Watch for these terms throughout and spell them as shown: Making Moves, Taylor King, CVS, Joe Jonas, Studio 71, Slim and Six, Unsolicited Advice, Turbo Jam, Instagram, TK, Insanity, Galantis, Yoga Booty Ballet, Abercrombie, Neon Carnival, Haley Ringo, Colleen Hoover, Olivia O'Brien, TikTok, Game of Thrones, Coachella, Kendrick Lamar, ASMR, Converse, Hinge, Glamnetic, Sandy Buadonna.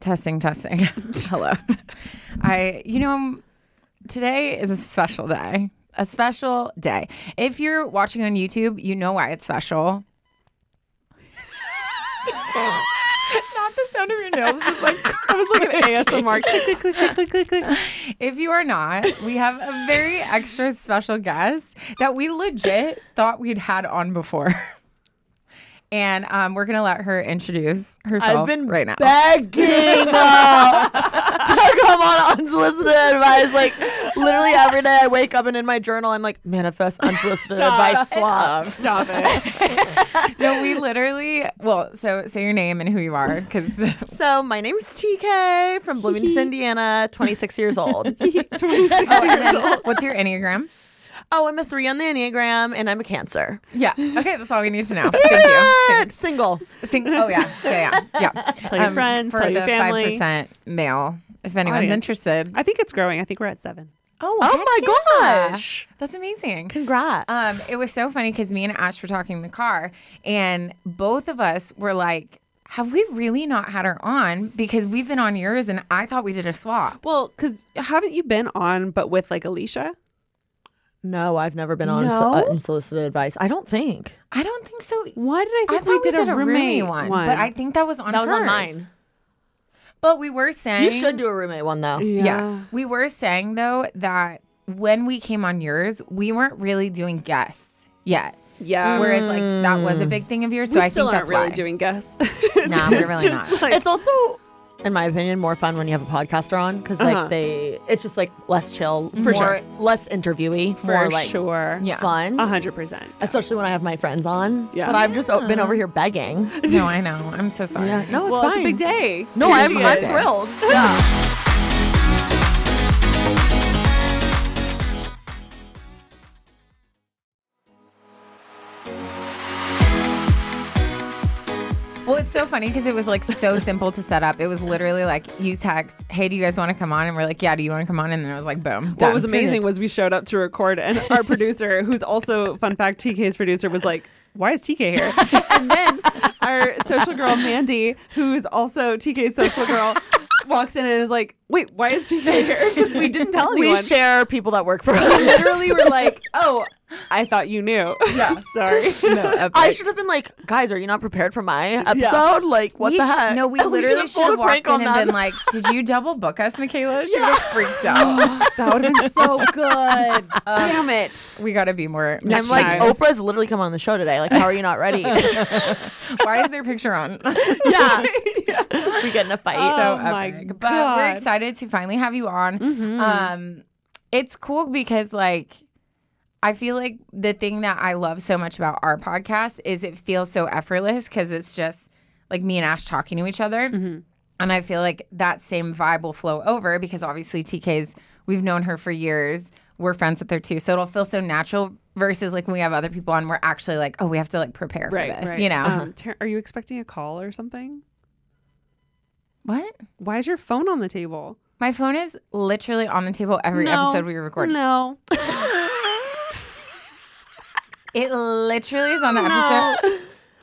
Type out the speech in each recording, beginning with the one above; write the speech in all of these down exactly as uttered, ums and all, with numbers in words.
Testing, testing. Hello. I, you know, today is a special day. A special day. If you're watching on YouTube, you know why it's special. Not the sound of your nails. Just like I was like an A S M R. Click, click, click, click, click, click. If you are not, we have a very extra special guest that we legit thought we'd had on before. And um, we're going to let her introduce herself I've been right now. Begging uh, to come on Unsolicited Advice. Like, literally every day I wake up and in my journal, I'm like, manifest Unsolicited Stop Advice swap. Stop it. No, we literally, well, so say your name and who you are. Cause so my name's T K from Bloomington, Indiana, twenty-six years old. twenty-six oh, years old. What's your Enneagram? Oh, I'm a three on the Enneagram, and I'm a Cancer. Yeah. Okay, that's all we need to know. Thank you. Thanks. Single. Sing- oh, yeah. Yeah, yeah, yeah. Tell your um, friends, tell your family. For the five percent male, if anyone's Audience. interested. I think it's growing. I think we're at seven. Oh, oh my yeah. gosh. That's amazing. Congrats. Um, it was so funny because me and Ash were talking in the car, and both of us were like, have we really not had her on? Because we've been on yours, and I thought we did a swap. Well, because haven't you been on, but with, like, Alicia? No, I've never been on no? Unsolicited Advice. I don't think. I don't think so. Why did I think I we, did we did a, a roommate, roommate one, one? But I think that was on That hers. was on mine. But we were saying... You should do a roommate one, though. Yeah. yeah. We were saying, though, that when we came on yours, we weren't really doing guests yet. Yeah. Whereas, like, that was a big thing of yours, so we I think that's really why. We still aren't really doing guests. No, we're really not. Like, it's also... in my opinion, more fun when you have a podcaster on because like uh-huh. they, it's just like less chill, for more, sure, less interviewee, for more like sure, yeah, fun, a hundred percent. Especially when I have my friends on. Yeah, but I've just yeah. been over here begging. No, I know. I'm so sorry. Yeah. No, it's well, fine. It's a big day. No, I'm, I'm thrilled. Yeah. Well, it's so funny because it was like so simple to set up. It was literally like you text, hey, do you guys want to come on? And we're like, yeah, do you want to come on? And then it was like, boom. What done. was amazing was we showed up to record and our producer, who's also, fun fact, T K's producer was like, why is T K here? And then our social girl, Mandy, who's also T K's social girl, walks in and is like, wait, why is T K here? Because we didn't tell anyone. We share people that work for us. Literally, we're like, oh, I thought you knew. Yeah. Sorry. No, I should have been like, guys, are you not prepared for my episode? Yeah. Like, what we the heck? Sh- no, we literally should have walked in and been like, did you double book us, Michaela? She yeah. would have freaked out. Oh, that would have been so good. Um, Damn it. We got to be more. I'm nice. like, Oprah's literally come on the show today. Like, how are you not ready? Why is their picture on? yeah. yeah. We get in a fight. Oh, so epic. My but God. We're excited to finally have you on. Mm-hmm. Um, it's cool because, like, I feel like the thing that I love so much about our podcast is it feels so effortless because it's just like me and Ash talking to each other. Mm-hmm. And I feel like that same vibe will flow over because obviously T K's, we've known her for years. We're friends with her too. So it'll feel so natural versus like when we have other people on, we're actually like, oh, we have to like prepare right, for this, right. you know? Um, ter- are you expecting a call or something? What? Why is your phone on the table? My phone is literally on the table every no, episode we record. No. It literally is on the episode.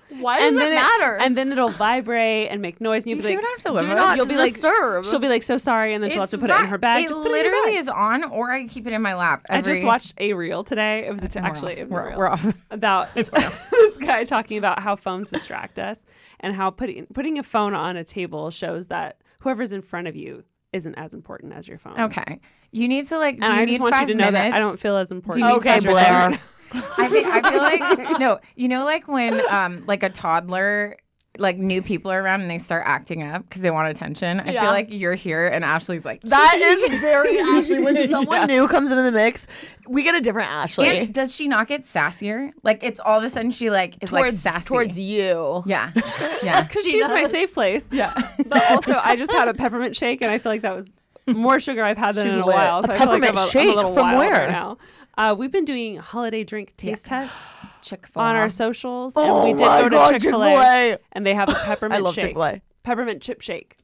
No. Why does and then it matter? It, and then it'll vibrate and make noise. And you'll Do you be see like, what I have to live with? Not you'll be disturb. like, she'll be like, so sorry, and then it's she'll have to put not, it in her bag. It just put literally it in is on, or I keep it in my lap. Every... I just watched a reel today. It was a t- actually off. It was we're, a reel we're off about this, this guy talking about how phones distract us and how putting putting a phone on a table shows that whoever's in front of you isn't as important as your phone. Okay, you need to like. Do and you I need just want you to know minutes? that I don't feel as important. Okay, Blair. I think I feel like no, you know, like when um, like a toddler, like new people are around and they start acting up because they want attention. I yeah. feel like you're here and Ashley's like that is very Ashley. When someone yeah. new comes into the mix, we get a different Ashley. And does she not get sassier? Like it's all of a sudden she like is towards, like sassy towards you. Yeah, yeah, because she she's does. my safe place. Yeah, but also I just had a peppermint shake and I feel like that was more sugar I've had than she's in a lit. while. So a I feel like I'm a, I'm a little wild right now. Uh, we've been doing holiday drink taste yeah. tests Chick-fil-A. on our socials, oh and we did go God, to Chick-fil-A, Chick-fil-A, and they have a peppermint I love shake. Chick-fil-A. Peppermint chip shake.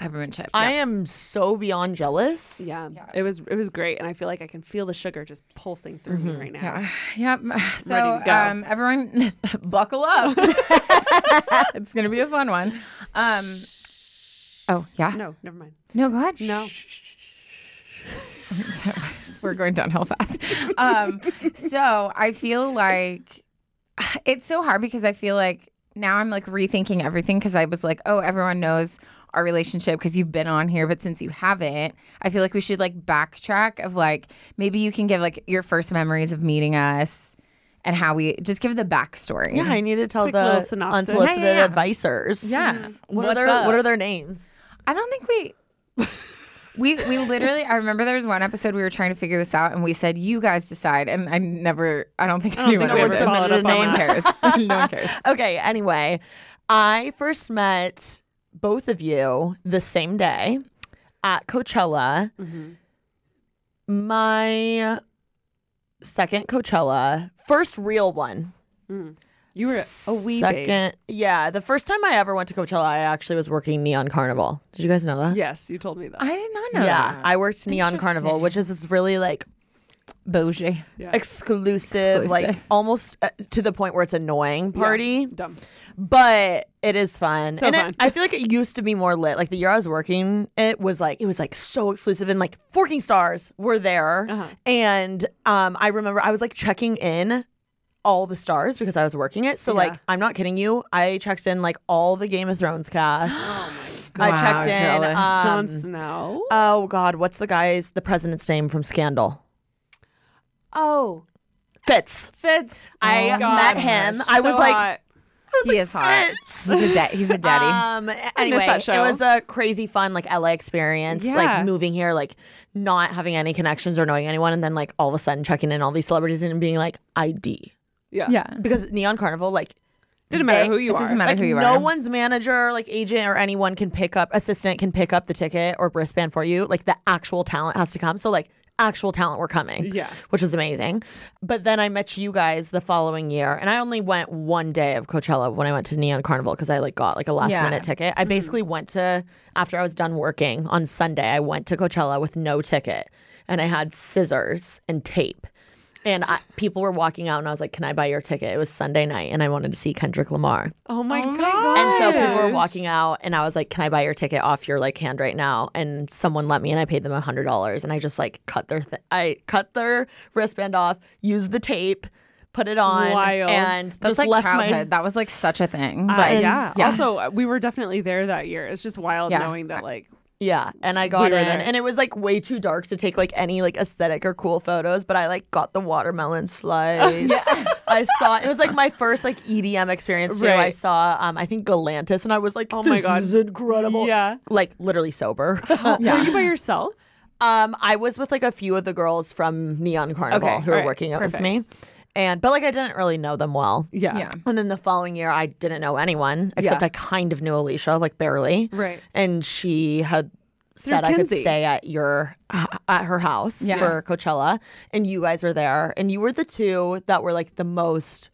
Peppermint chip. Yeah. I am so beyond jealous. Yeah, yeah, it was it was great, and I feel like I can feel the sugar just pulsing through mm-hmm. me right now. Yeah, yeah. So ready to go. Um, everyone, buckle up. It's gonna be a fun one. Um, Oh, yeah? No, never mind. No, go ahead. No. We're going downhill fast. Um, so I feel like it's so hard because I feel like now I'm like rethinking everything because I was like, oh, everyone knows our relationship because you've been on here. But since you haven't, I feel like we should like backtrack of like maybe you can give like your first memories of meeting us and how we just give the backstory. Yeah, I need to tell Quick the unsolicited yeah, yeah, yeah. advisors. Yeah. Mm-hmm. What What's are their up? What are their names? I don't think we... We we literally, I remember there was one episode we were trying to figure this out and we said, you guys decide. And I never, I don't think I don't anyone think no ever followed up on one cares. No one cares. Okay, anyway, I first met both of you the same day at Coachella. Mm-hmm. My second Coachella, first real one. Mm. You were a wee Second, babe. Yeah. The first time I ever went to Coachella, I actually was working Neon Carnival. Did you guys know that? Yes, you told me that. I did not know yeah, that. Yeah, I worked Neon Carnival, which is this really like bougie, yeah. exclusive, exclusive, like almost uh, to the point where it's annoying party. Yeah, dumb. But it is fun. So and fun. It, I feel like it used to be more lit. Like the year I was working, it was like it was like so exclusive, and like Forking Stars were there. Uh-huh. And um, I remember I was like checking in all the stars because I was working it. So yeah. like, I'm not kidding you. I checked in like all the Game of Thrones cast. Oh my God. I checked wow, in. Um, Jon Snow. Oh God. What's the guy's, the president's name from Scandal? Oh. Fitz. Fitz. I oh, met him. Gosh. I was so like, hot. I was he like, is hot. Fitz. He's a, da- he's a daddy. Um, anyway, it was a crazy fun like L A experience. Yeah. Like moving here, like not having any connections or knowing anyone. And then like all of a sudden checking in all these celebrities and being like, I D. Yeah. yeah, because Neon Carnival, like, didn't matter who you are. It doesn't matter who you are. No one's manager, like agent or anyone can pick up, assistant can pick up the ticket or wristband for you. Like the actual talent has to come. So like actual talent were coming, yeah, which was amazing. But then I met you guys the following year, and I only went one day of Coachella when I went to Neon Carnival because I like got like a last yeah. minute ticket. I basically mm-hmm. went to after I was done working on Sunday. I went to Coachella with no ticket, and I had scissors and tape. And I, people were walking out, and I was like, can I buy your ticket? It was Sunday night, and I wanted to see Kendrick Lamar. Oh, my oh God. And so people were walking out, and I was like, can I buy your ticket off your, like, hand right now? And someone let me, and I paid them one hundred dollars. And I just, like, cut their th- I cut their wristband off, used the tape, put it on. Wild. And that's, just like, left childhood. My... That was, like, such a thing. Uh, but yeah. yeah. Also, we were definitely there that year. It's just wild yeah. knowing that, like... Yeah, and I got we in, and it was, like, way too dark to take, like, any, like, aesthetic or cool photos, but I, like, got the watermelon slice. yeah. I saw, it was, like, my first, like, E D M experience, too. Right. I saw, um, I think, Galantis, and I was like, oh my God, this is incredible. Yeah. Like, literally sober. yeah. Were you by yourself? Um, I was with, like, a few of the girls from Neon Carnival okay. who All were right. working out Perfect. with me. And but like I didn't really know them well. Yeah. yeah. And then the following year I didn't know anyone except yeah. I kind of knew Alicia, like barely. Right. And she had Through said Kinsey. I could stay at your at her house yeah. for Coachella, and you guys were there, and you were the two that were like the most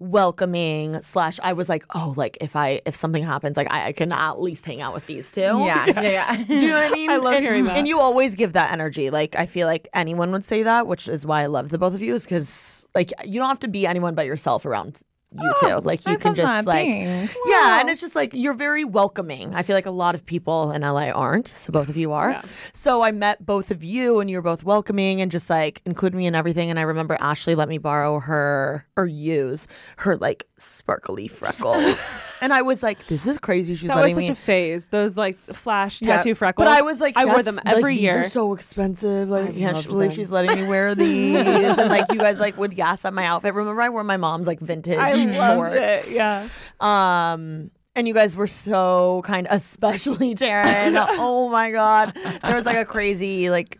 welcoming slash I was like, oh, like if I if something happens, like I, I can at least hang out with these two. Yeah. Yeah. yeah, yeah. Do you know what I mean? I love and, hearing that. And you always give that energy. Like I feel like anyone would say that, which is why I love the both of you, is because like you don't have to be anyone but yourself around you oh, two. Like you I can just like being. Yeah, wow. and it's just like you're very welcoming. I feel like a lot of people in L A aren't, so both of you are. Yeah. So I met both of you and you were both welcoming and just like include me in everything. And I remember Ashley let me borrow her or use her like sparkly freckles. And I was like, this is crazy. She's that letting was such me... a phase. Those like flash tattoo yeah. freckles. But I was like, I wore them every like, year. These are so expensive. Like I can't yeah, believe she's letting me wear these. And like you guys like would gas at my outfit. Remember I wore my mom's like vintage I shorts. Loved it. Yeah. Um and you guys were so kind, especially Taryn. Oh my God. There was like a crazy like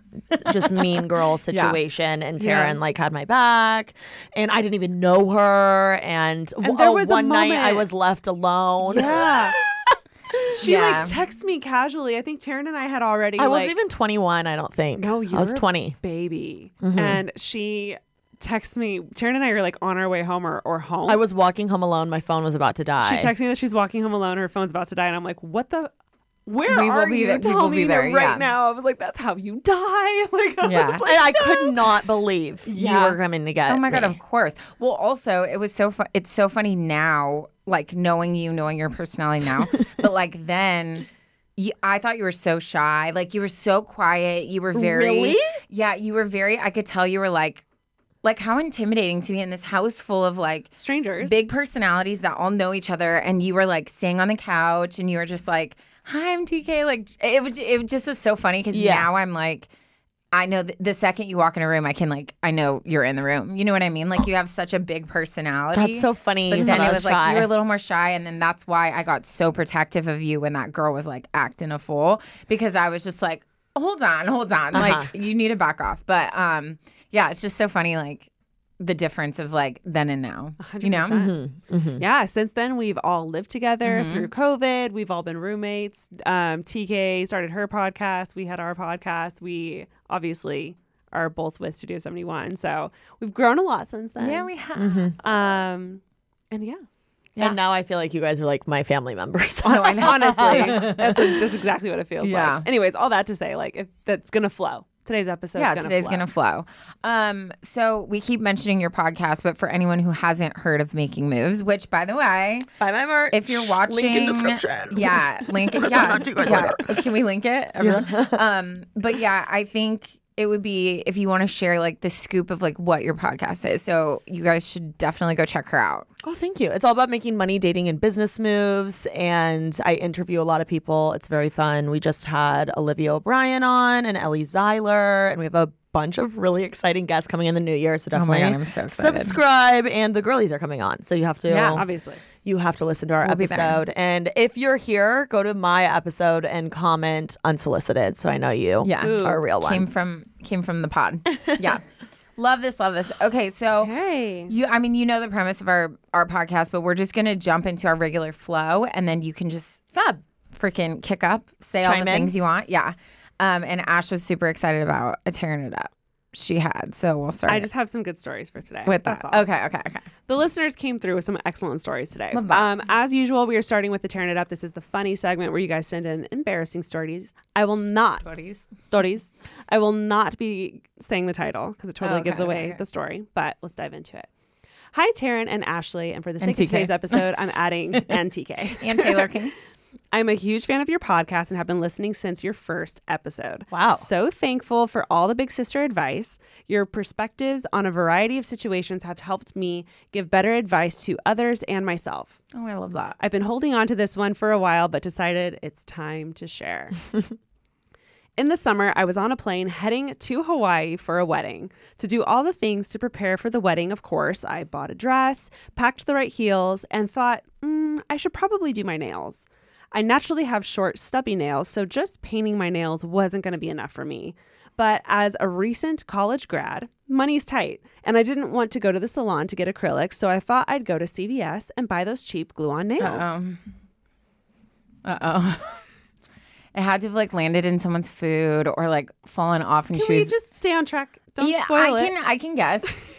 just mean girl situation yeah. and Taryn yeah. like had my back and I didn't even know her and, and there oh, was one night I was left alone. Yeah. She yeah. like texts me casually. I think Taryn and I had already I like, wasn't even twenty-one, I don't think. No, you I was twenty. Baby. Mm-hmm. And she text me. Taryn and I are like on our way home or, or home. I was walking home alone. My phone was about to die. She texted me that she's walking home alone. Her phone's about to die. And I'm like, what the? Where we are you? Tell me there, right yeah. now. I was like, that's how you die. Like, I yeah. was like, and I no. could not believe yeah. you were coming to get Oh my God, me. Of course. Well, also, it was so fu- it's so funny now, like knowing you, knowing your personality now. But like then... You, I thought you were so shy. Like, you were so quiet. You were very... Really? Yeah, you were very... I could tell you were like... Like, how intimidating to be in this house full of, like... Strangers. Big personalities that all know each other. And you were, like, sitting on the couch. And you were just like, hi, I'm T K. Like, it, it just was so funny. Because yeah. now I'm like... I know th- the second you walk in a room, I can, like... I know you're in the room. You know what I mean? Like, you have such a big personality. That's so funny. But then it was, was like, you were a little more shy. And then that's why I got so protective of you when that girl was, like, acting a fool. Because I was just like, hold on, hold on. Uh-huh. Like, you need to back off. But, um... yeah, it's just so funny, like, the difference of, like, then and now, one hundred percent. You know? Mm-hmm. Mm-hmm. Yeah, since then, we've all lived together mm-hmm. through COVID. We've all been roommates. Um, T K started her podcast. We had our podcast. We obviously are both with Studio seventy-one. So we've grown a lot since then. Yeah, we have. Mm-hmm. Um, and, yeah. yeah. And now I feel like you guys are, like, my family members. Oh, I know. Honestly, that's, a, that's exactly what it feels yeah. like. Anyways, all that to say, like, if that's going to flow. Today's episode yeah, is gonna today's flow. gonna flow. Um, so we keep mentioning your podcast, but for anyone who hasn't heard of Making Moves, which by the way, buy my merch. If you're watching, link in description. Yeah, link it. yeah, yeah. Can we link it? Yeah. Um, but yeah, I think it would be if you want to share like the scoop of like what your podcast is. So you guys should definitely go check her out. Oh, thank you. It's all about making money, dating, and business moves. And I interview a lot of people. It's very fun. We just had Olivia O'Brien on and Ellie Zeiler. And we have a bunch of really exciting guests coming in the new year. So definitely oh my God, I'm so excited. Subscribe. And the girlies are coming on. So you have to. Yeah, obviously. You have to listen to our we'll episode. And if you're here, go to my episode and comment unsolicited. So I know you yeah. Ooh, are a real one. Came from, came from the pod. Yeah. Love this, love this. Okay, so hey. you, I mean, you know the premise of our, our podcast, but we're just going to jump into our regular flow, and then you can just fab, freaking kick up, say Chime all the in. Things you want. Yeah. Um, and Ash was super excited about a tearing it up she had, so we'll start. I it. just have some good stories for today. With that. That's all. Okay, okay, okay. The listeners came through with some excellent stories today. Love that. Um, as usual, we are starting with the tearing it up. This is the funny segment where you guys send in embarrassing stories. I will not stories. Stories. I will not be saying the title because it totally oh, okay, gives away okay, okay. the story. But let's dive into it. Hi, Taryn and Ashley, and for the sake of today's episode, I'm adding and T K and Taylor King. I'm a huge fan of your podcast and have been listening since your first episode. Wow. So thankful for all the big sister advice. Your perspectives on a variety of situations have helped me give better advice to others and myself. Oh, I love that. I've been holding on to this one for a while, but decided it's time to share. In the summer, I was on a plane heading to Hawaii for a wedding. To do all the things to prepare for the wedding, of course, I bought a dress, packed the right heels, and thought, mm, I should probably do my nails. I naturally have short, stubby nails, so just painting my nails wasn't going to be enough for me. But as a recent college grad, money's tight, and I didn't want to go to the salon to get acrylics, so I thought I'd go to C V S and buy those cheap glue-on nails. Uh-oh. Uh-oh. It had to have, like, landed in someone's food or, like, fallen off in shoes. Can we just stay on track? Don't yeah, spoil I it. Can, I can guess.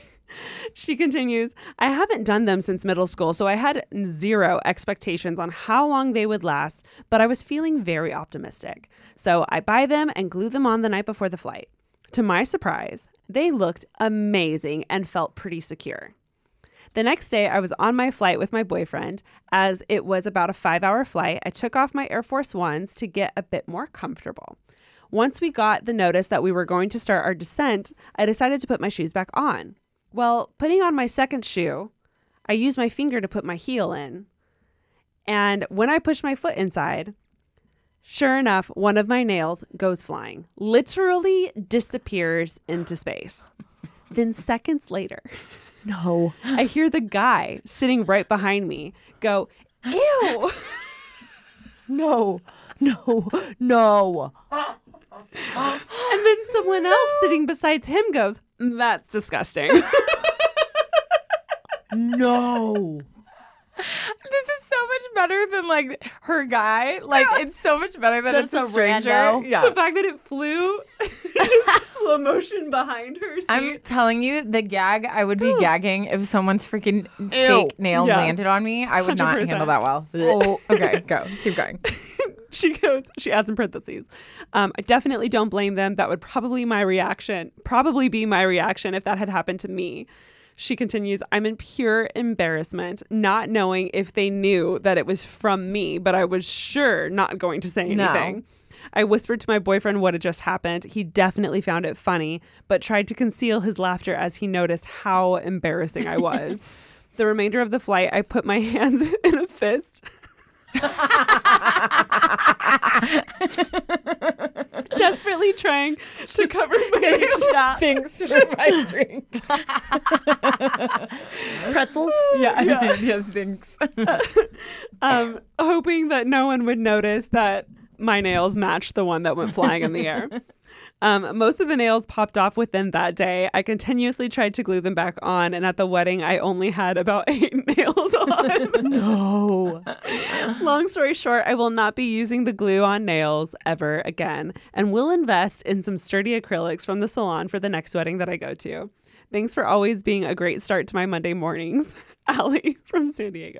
She continues, I haven't done them since middle school, so I had zero expectations on how long they would last, but I was feeling very optimistic. So I buy them and glue them on the night before the flight. To my surprise, they looked amazing and felt pretty secure. The next day, I was on my flight with my boyfriend. As it was about a five-hour flight, I took off my Air Force Ones to get a bit more comfortable. Once we got the notice that we were going to start our descent, I decided to put my shoes back on. Well, putting on my second shoe, I used my finger to put my heel in. And when I pushed my foot inside, sure enough, one of my nails goes flying, literally disappears into space. Then seconds later, no, I hear the guy sitting right behind me go, ew. No, no, no. And then someone no. else sitting besides him goes, that's disgusting. No. This is so much better than like her guy. Like yeah. It's so much better than that's it's a, a stranger. Rando. Yeah. The fact that it flew just slow motion behind her seat. I'm telling you, the gag, I would be Ooh. gagging if someone's freaking Ew. fake nail yeah. landed on me. I would one hundred percent not handle that well. Oh, okay, go. Keep going. She goes, she adds in parentheses, um, I definitely don't blame them. That would probably my reaction, probably be my reaction if that had happened to me. She continues, I'm in pure embarrassment, not knowing if they knew that it was from me, but I was sure not going to say anything. No. I whispered to my boyfriend what had just happened. He definitely found it funny, but tried to conceal his laughter as he noticed how embarrassing I was. The remainder of the flight, I put my hands in a fist. Desperately trying just to cover my things to just my drink. Pretzels? Yeah, yeah. Yes, things. um, hoping that no one would notice that my nails matched the one that went flying in the air. Um, most of the nails popped off within that day. I continuously tried to glue them back on, and at the wedding, I only had about eight nails on. No. Long story short, I will not be using the glue on nails ever again, and will invest in some sturdy acrylics from the salon for the next wedding that I go to. Thanks for always being a great start to my Monday mornings. Allie from San Diego.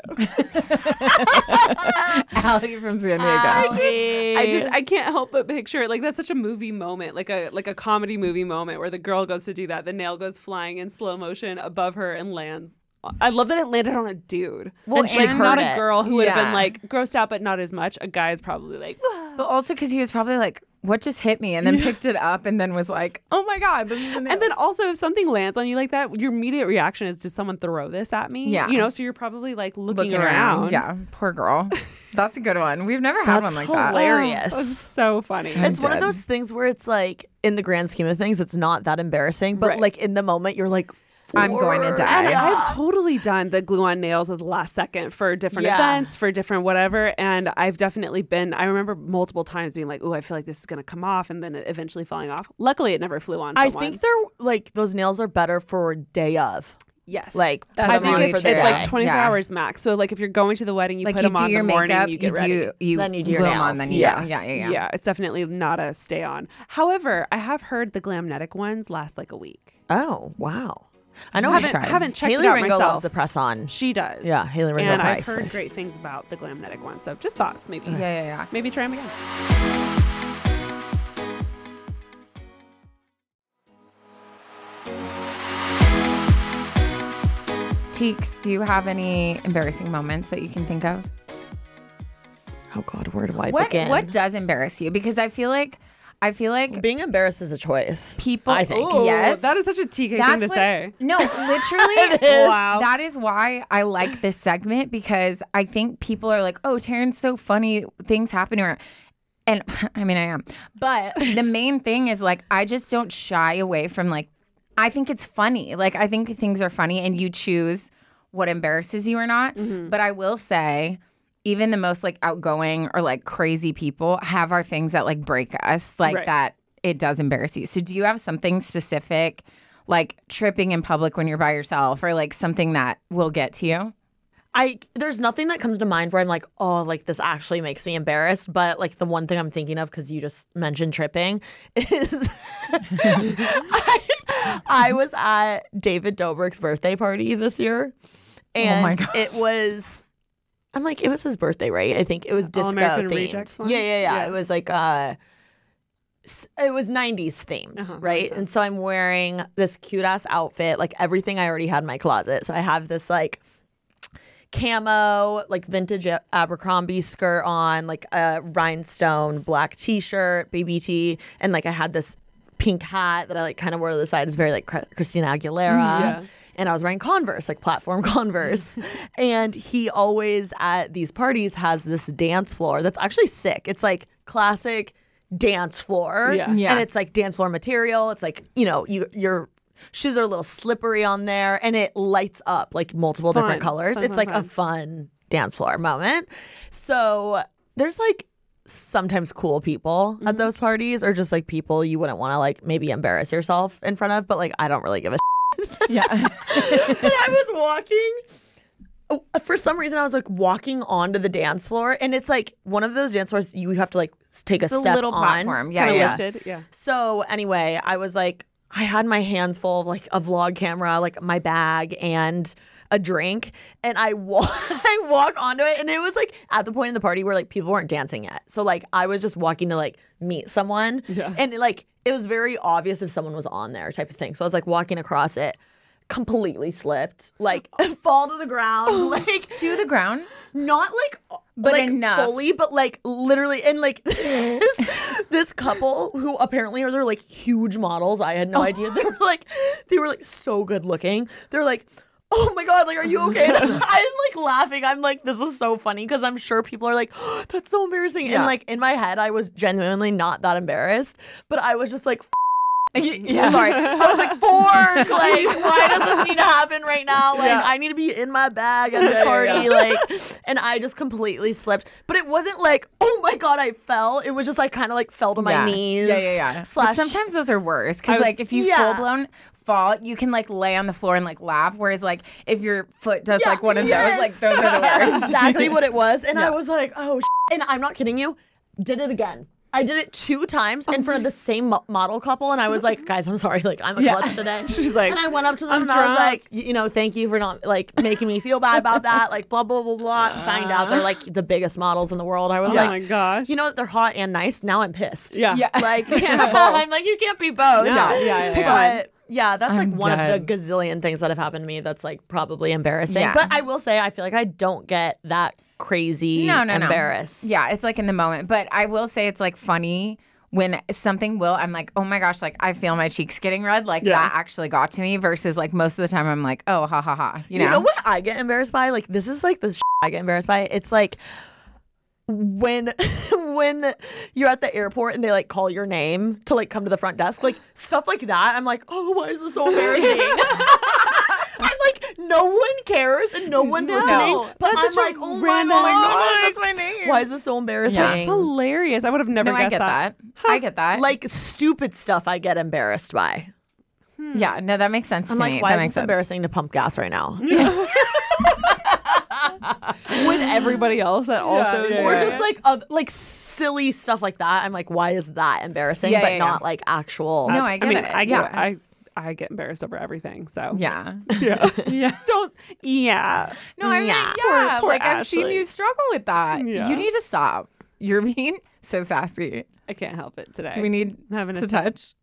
Allie from San Diego. I just, I just, I can't help but picture it. Like, that's such a movie moment, like a like a comedy movie moment where the girl goes to do that. The nail goes flying in slow motion above her and lands. I love that it landed on a dude. Well, and, and like, not a girl who would yeah. have been like grossed out, but not as much. A guy's probably like, whoa. But also because he was probably like, what just hit me? And then picked it up and then was like, oh my God. And then also, if something lands on you like that, your immediate reaction is, did someone throw this at me? Yeah. You know, so you're probably like looking, looking around. around. Yeah. Poor girl. That's a good one. We've never had That's one like hilarious. That. Hilarious. Oh, so funny. I'm it's dead. One of those things where it's like, in the grand scheme of things, it's not that embarrassing. But right. like in the moment, you're like, I'm going to die. Yeah. I've totally done the glue on nails at the last second for different yeah. events, for different whatever. And I've definitely been, I remember multiple times being like, oh, I feel like this is going to come off. And then it eventually falling off. Luckily, it never flew on someone. I think they're like, those nails are better for day of. Yes. Like, that's I think it's, it's like twenty-four yeah. hours max. So, like, if you're going to the wedding, you like put you them on the morning, makeup, you get you ready. Do, you then you do your nails. On, then you yeah. Yeah, yeah, yeah, yeah. Yeah, it's definitely not a stay on. However, I have heard the Glamnetic ones last like a week. Oh, wow. I know I haven't, haven't checked Haley it out Ringo myself. Haley Ringo loves the press on. She does. Yeah, Haley Ringo. And Price. I've heard great things about the Glamnetic one. So just thoughts, maybe. Yeah, yeah, yeah. Maybe try them again. Teeks, do you have any embarrassing moments that you can think of? Oh God, where do I what, begin? What does embarrass you? Because I feel like... I feel like being embarrassed is a choice. People, I think. Ooh, yes, that is such a T K that's thing to what, say. No, literally, is. Wow. That is why I like this segment, because I think people are like, "Oh, Taryn's so funny. Things happen to her," and I mean, I am. But the main thing is like, I just don't shy away from like, I think it's funny. Like, I think things are funny, and you choose what embarrasses you or not. Mm-hmm. But I will say, even the most like outgoing or like crazy people have our things that like break us, like right. that it does embarrass you. So do you have something specific, like tripping in public when you're by yourself, or like something that will get to you? I there's nothing that comes to mind where I'm like, oh, like this actually makes me embarrassed. But like the one thing I'm thinking of, because you just mentioned tripping, is I, I was at David Dobrik's birthday party this year, and oh my gosh. It was. I'm like, it was his birthday, right? I think it was disco themed. Yeah, yeah, yeah, yeah. It was like, uh, it was nineties themed, uh-huh, right? And so I'm wearing this cute ass outfit, like everything I already had in my closet. So I have this like camo, like vintage Abercrombie skirt on, like a rhinestone black t-shirt, baby tee, and like I had this pink hat that I like kind of wore to the side. It's very like Christina Aguilera. Yeah. And I was wearing Converse, like platform Converse. And he always at these parties has this dance floor that's actually sick. It's like classic dance floor. Yeah. Yeah. And it's like dance floor material. It's like, you know, you, your shoes are a little slippery on there. And it lights up like multiple fun. Different colors. Fun, it's fun, like fun. A fun dance floor moment. So there's like sometimes cool people mm-hmm. at those parties, or just like people you wouldn't want to like maybe embarrass yourself in front of. But like I don't really give a yeah. And I was walking, for some reason I was like walking onto the dance floor, and it's like one of those dance floors you have to like take it's a step a little on. Platform. Yeah, yeah. Lifted. Yeah. So anyway, I was like, I had my hands full of like a vlog camera, like my bag and a drink, and I walk, I walk onto it, and it was like at the point in the party where like people weren't dancing yet. So like I was just walking to like meet someone yeah. and like it was very obvious if someone was on there type of thing. So I was like walking across it, completely slipped, like fall to the ground, like to the ground, not like but like, enough fully, but like literally, and like this this couple who apparently are they're like huge models. I had no oh. idea they were like they were like so good looking. They're like, oh my god, like, are you okay? I'm like laughing. I'm like, this is so funny because I'm sure people are like, oh, that's so embarrassing. Yeah. And like in my head, I was genuinely not that embarrassed, but I was just like. Yeah. Sorry, I was like, fork, like, why does this need to happen right now? Like, yeah. I need to be in my bag at this party, yeah, yeah, yeah. like, and I just completely slipped. But it wasn't like, oh my god, I fell. It was just like kind of like fell to my yeah. knees. Yeah, yeah, yeah. Slash, but sometimes those are worse because like if you yeah. full blown fall, you can like lay on the floor and like laugh. Whereas like if your foot does yeah, like one of yes. those, like those are the worst. That's exactly what it was. And yeah. I was like, oh, sh-. And I'm not kidding you, did it again. I did it two times in front of the same mo- model couple, and I was like, "Guys, I'm sorry. Like, I'm a yeah. clutch today." She's like, and I went up to them I'm and drunk. I was like, "You know, thank you for not like making me feel bad about that." Like, blah blah blah blah. Uh, find out they're like the biggest models in the world. I was oh like, "Oh my gosh!" You know, they're hot and nice. Now I'm pissed. Yeah, yeah. Like, yeah. I'm like, you can't be both. No. Yeah, yeah, yeah. yeah. But, yeah, that's like I'm one dead. of the gazillion things that have happened to me. That's like probably embarrassing. Yeah. But I will say, I feel like I don't get that. Crazy no, no, embarrassed. No. Yeah, it's like in the moment. But I will say it's like funny when something will, I'm like, oh my gosh, like I feel my cheeks getting red. Like yeah. that actually got to me versus like most of the time I'm like, oh, ha ha ha. You know? You know what I get embarrassed by? Like this is like the shit I get embarrassed by. It's like when when you're at the airport and they like call your name to like come to the front desk. Like stuff like that. I'm like, oh, why is this so embarrassing? I'm like, no one cares and no one's no. listening. But that's I'm like, oh my, my god, that's my name. Why is this so embarrassing? Yeah. That's hilarious. I would have never no, guessed I get that. that. Huh. I get that. Like stupid stuff I get embarrassed by. Hmm. Yeah, no, that makes sense I'm to like, me. I'm like, why that is it embarrassing to pump gas right now? Yeah. With everybody else that also yeah, is or just like uh, like silly stuff like that. I'm like, why is that embarrassing? Yeah, but yeah, not yeah. like actual. That's, no, I get I mean, it. I get yeah. it. I, I get embarrassed over everything, so yeah, yeah, yeah. Don't, yeah. No, I mean, yeah. yeah. Poor, poor like Ashley. I've seen you struggle with that. Yeah. You need to stop. You're being so sassy. I can't help it today. Do we need having to touch?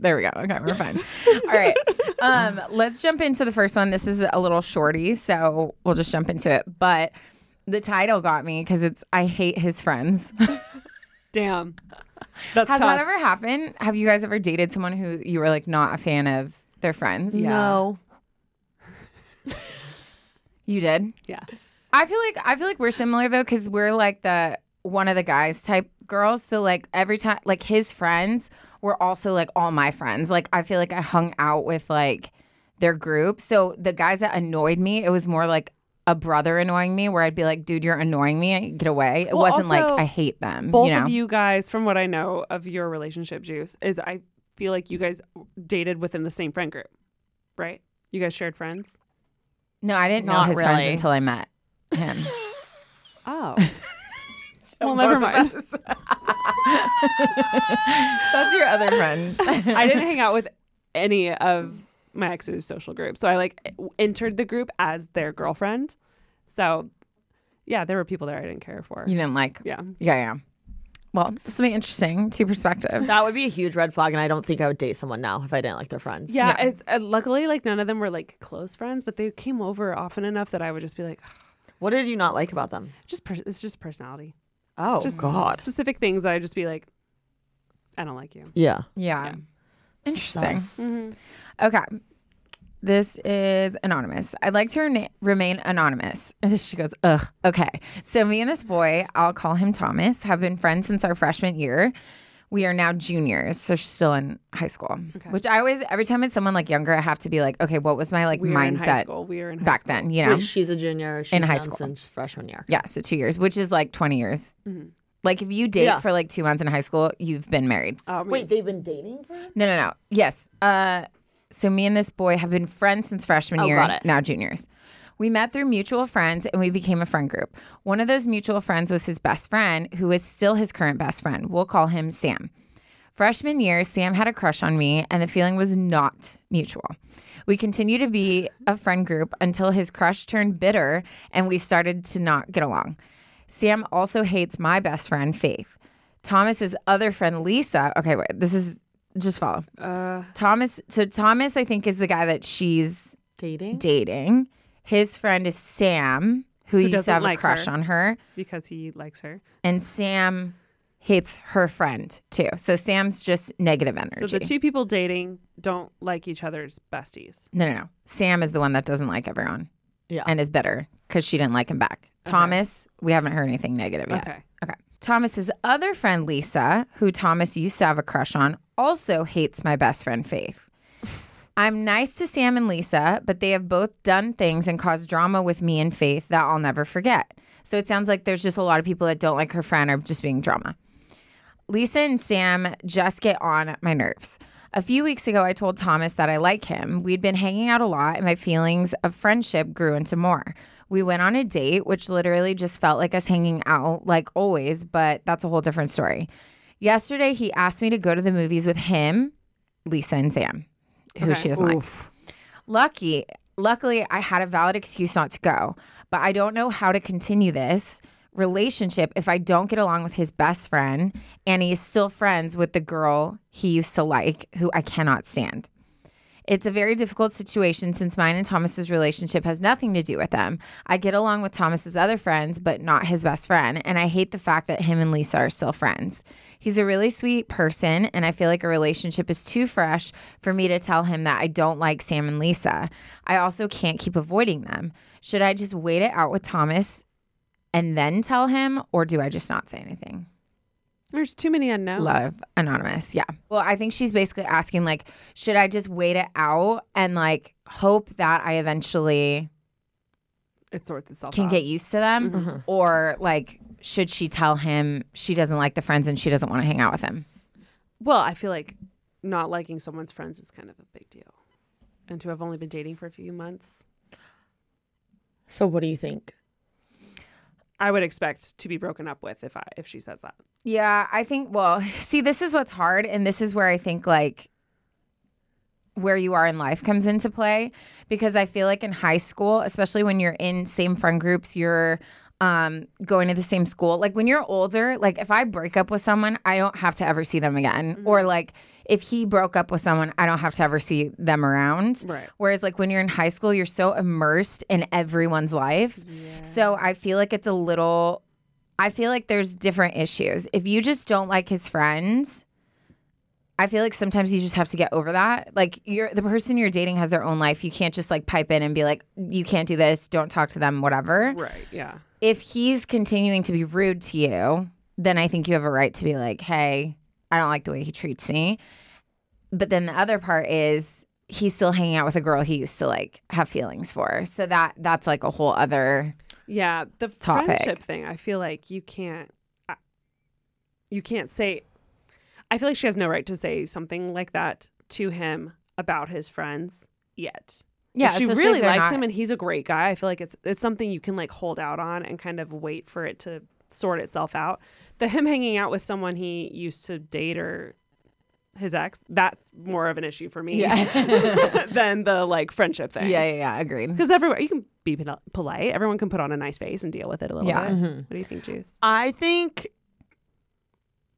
There we go. Okay, we're fine. All right, um, let's jump into the first one. This is a little shorty, so we'll just jump into it. But the title got me because it's I hate his friends. Damn. That's Has tough. that ever happened? Have you guys ever dated someone who you were like not a fan of their friends? Yeah. No. You did? Yeah. I feel like I feel like we're similar though because we're like the one of the guys type girls. So like every time, like his friends were also like all my friends. Like I feel like I hung out with like their group. So the guys that annoyed me, it was more like a brother annoying me where I'd be like, dude, you're annoying me. Get away. It well, wasn't also, like I hate them. Both you know? of you guys, from what I know of your relationship, Juice, is I feel like you guys dated within the same friend group, right? You guys shared friends? No, I didn't Not know his really. friends until I met him. Oh. Well, never mind. That's your other friend. I didn't hang out with any of my ex's social group. So I like entered the group as their girlfriend. So yeah, there were people there I didn't care for. You didn't like? Yeah. Yeah, yeah. Well, this will be interesting. Two perspectives. That would be a huge red flag, and I don't think I would date someone now if I didn't like their friends. Yeah, yeah. It's uh, luckily like none of them were like close friends, but they came over often enough that I would just be like, oh. What did you not like about them? Just per- It's just personality. Oh, just God. Specific things that I'd just be like, I don't like you. Yeah. Yeah. yeah. Interesting. Mm-hmm. Okay. This is anonymous. I'd like to re- remain anonymous. And she goes, ugh. Okay. So me and this boy, I'll call him Thomas, have been friends since our freshman year. We are now juniors. So she's still in high school, okay. which I always, every time it's someone like younger, I have to be like, okay, what was my like we mindset in high school. We were in high back school. then, you know? Wait, she's a junior. She's in high school. Since freshman year. Yeah. So two years, which is like twenty years. Mm-hmm. Like, if you date yeah. for, like, two months in high school, you've been married. Um, Wait, they've been dating for? No, no, no. Yes. Uh, so me and this boy have been friends since freshman oh, year, got it. now juniors. We met through mutual friends, and we became a friend group. One of those mutual friends was his best friend, who is still his current best friend. We'll call him Sam. Freshman year, Sam had a crush on me, and the feeling was not mutual. We continued to be a friend group until his crush turned bitter, and we started to not get along. Sam also hates my best friend, Faith. Thomas's other friend, Lisa. Okay, wait. This is Just follow. Uh, Thomas. So Thomas, I think, is the guy that she's dating. Dating. His friend is Sam, who, who used to have like a crush on her because he likes her. And Sam hates her friend too. So Sam's just negative energy. So the two people dating don't like each other's besties. No, no, no. Sam is the one that doesn't like everyone. Yeah. And is bitter because she didn't like him back. Okay. Thomas, we haven't heard anything negative yet. Okay. Okay. Thomas's other friend, Lisa, who Thomas used to have a crush on, also hates my best friend, Faith. I'm nice to Sam and Lisa, but they have both done things and caused drama with me and Faith that I'll never forget. So it sounds like there's just a lot of people that don't like her friend or just being drama. Lisa and Sam just get on my nerves. A few weeks ago, I told Thomas that I like him. We'd been hanging out a lot, and my feelings of friendship grew into more. We went on a date, which literally just felt like us hanging out, like always, but that's a whole different story. Yesterday, he asked me to go to the movies with him, Lisa, and Sam, who okay. she doesn't Oof. like. Lucky, luckily, I had a valid excuse not to go, but I don't know how to continue this relationship if I don't get along with his best friend, and he's still friends with the girl he used to like, who I cannot stand. It's a very difficult situation since mine and Thomas's relationship has nothing to do with them. I get along with Thomas's other friends, but not his best friend, and I hate the fact that him and Lisa are still friends. He's a really sweet person, and I feel like a relationship is too fresh for me to tell him that I don't like Sam and Lisa. I also can't keep avoiding them. Should I just wait it out with Thomas and then tell him, or do I just not say anything? There's too many unknowns. Love, anonymous, yeah. Well, I think she's basically asking, like, should I just wait it out and, like, hope that I eventually it sorts itself can out. Get used to them? Mm-hmm. Or, like, should she tell him she doesn't like the friends and she doesn't want to hang out with him? Well, I feel like not liking someone's friends is kind of a big deal. And to have only been dating for a few months. So what do you think? I would expect to be broken up with if I if she says that. Yeah, I think, well, see, this is what's hard, and this is where I think, like, where you are in life comes into play, because I feel like in high school, especially when you're in same friend groups, you're um, going to the same school. Like, when you're older, like, if I break up with someone, I don't have to ever see them again. Mm-hmm. Or, like, if he broke up with someone, I don't have to ever see them around. Right. Whereas, like, when you're in high school, you're so immersed in everyone's life. Yeah. So I feel like it's a little – I feel like there's different issues. If you just don't like his friends, I feel like sometimes you just have to get over that. Like, you're the person you're dating has their own life. You can't just, like, pipe in and be like, you can't do this, don't talk to them, whatever. Right, yeah. If he's continuing to be rude to you, then I think you have a right to be like, hey – I don't like the way he treats me. But then the other part is he's still hanging out with a girl he used to like have feelings for. So that that's like a whole other yeah, the topic. Friendship thing. I feel like you can't you can't say I feel like she has no right to say something like that to him about his friends yet. Yeah, if she really if likes not, him and he's a great guy. I feel like it's it's something you can like hold out on and kind of wait for it to sort itself out. The him hanging out with someone he used to date or his ex, that's more of an issue for me yeah. than the like friendship thing. Yeah, yeah, yeah. Agreed. Because everywhere you can be polite, everyone can put on a nice face and deal with it a little yeah. bit. Mm-hmm. What do you think, Juice? I think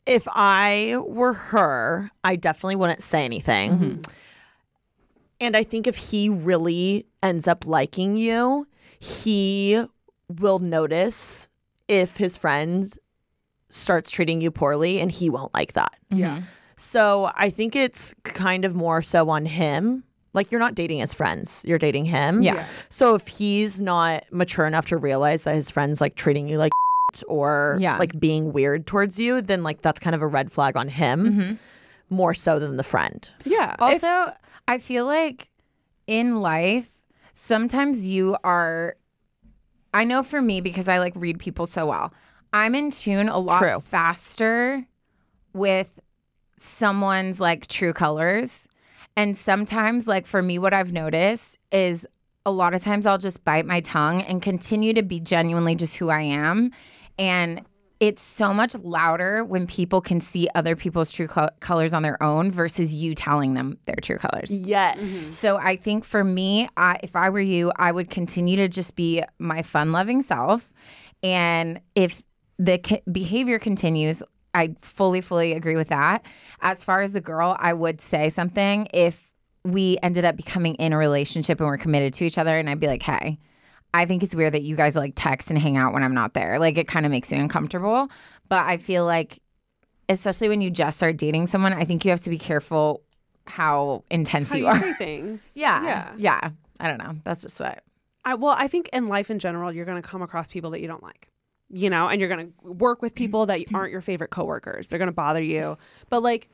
if I were her, I definitely wouldn't say anything. Mm-hmm. And I think if he really ends up liking you, he will notice if his friend starts treating you poorly, and he won't like that. Yeah. So I think it's kind of more so on him. Like, you're not dating his friends. You're dating him. Yeah. yeah. So if he's not mature enough to realize that his friend's, like, treating you like shit or, yeah. like, being weird towards you, then, like, that's kind of a red flag on him mm-hmm. more so than the friend. Yeah. Also, if- I feel like in life, sometimes you are... I know for me, because I like read people so well, I'm in tune a lot true. faster with someone's like true colors. And sometimes like for me, what I've noticed is a lot of times I'll just bite my tongue and continue to be genuinely just who I am. And it's so much louder when people can see other people's true co- colors on their own versus you telling them their true colors. Yes. Mm-hmm. So I think for me, I, if I were you, I would continue to just be my fun-loving self. And if the ca- behavior continues, I fully, fully agree with that. As far as the girl, I would say something if we ended up becoming in a relationship and we're committed to each other, and I'd be like, hey, I think it's weird that you guys like text and hang out when I'm not there. Like, it kind of makes me uncomfortable. But I feel like, especially when you just start dating someone, I think you have to be careful how intense how you, you are. How you say things. Yeah. Yeah. Yeah. I don't know. That's just what. I, well, I think in life in general, you're going to come across people that you don't like. You know, and you're going to work with people that aren't your favorite coworkers. They're going to bother you. But like,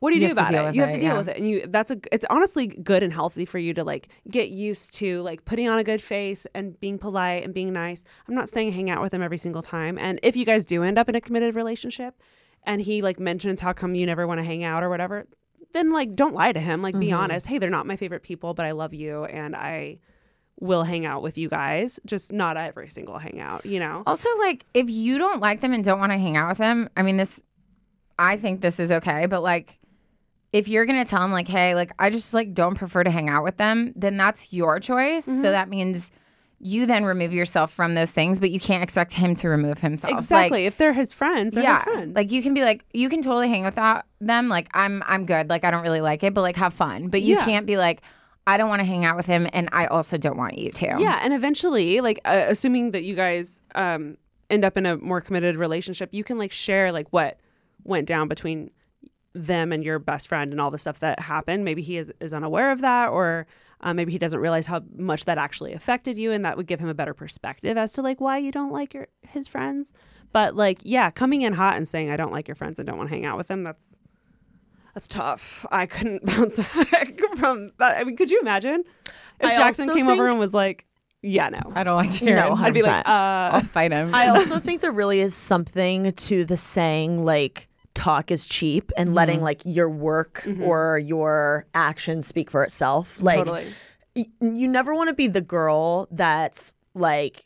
what do you, you do about it? You have to deal yeah. with it. And you that's a it's honestly good and healthy for you to like get used to like putting on a good face and being polite and being nice. I'm not saying hang out with him every single time. And if you guys do end up in a committed relationship and he like mentions how come you never want to hang out or whatever, then like don't lie to him. Like mm-hmm. be honest. Hey, they're not my favorite people, but I love you and I will hang out with you guys, just not every single hangout, you know? Also, like, if you don't like them and don't want to hang out with them, I mean, this, I think this is okay, but, like, if you're going to tell them, like, hey, like, I just, like, don't prefer to hang out with them, then that's your choice. Mm-hmm. So that means you then remove yourself from those things, but you can't expect him to remove himself. Exactly. Like, if they're his friends, they're yeah, his friends. Like, you can be like, you can totally hang without them. Like, I'm I'm good. Like, I don't really like it, but, like, have fun. But you yeah. can't be like, I don't want to hang out with him, and I also don't want you to. Yeah, and eventually, like, uh, assuming that you guys um, end up in a more committed relationship, you can, like, share, like, what went down between them and your best friend and all the stuff that happened. Maybe he is, is unaware of that, or uh, maybe he doesn't realize how much that actually affected you, and that would give him a better perspective as to, like, why you don't like your his friends. But, like, yeah, coming in hot and saying, I don't like your friends and don't want to hang out with them, that's... That's tough. I couldn't bounce back from that. I mean, could you imagine if I Jackson came over and was like, yeah, no. I don't like Taryn. No, one hundred percent. I'd be like, uh, I'll fight him. I also think there really is something to the saying, like, talk is cheap, and mm-hmm. letting, like, your work mm-hmm. or your actions speak for itself. Like, totally. y- you never want to be the girl that's, like,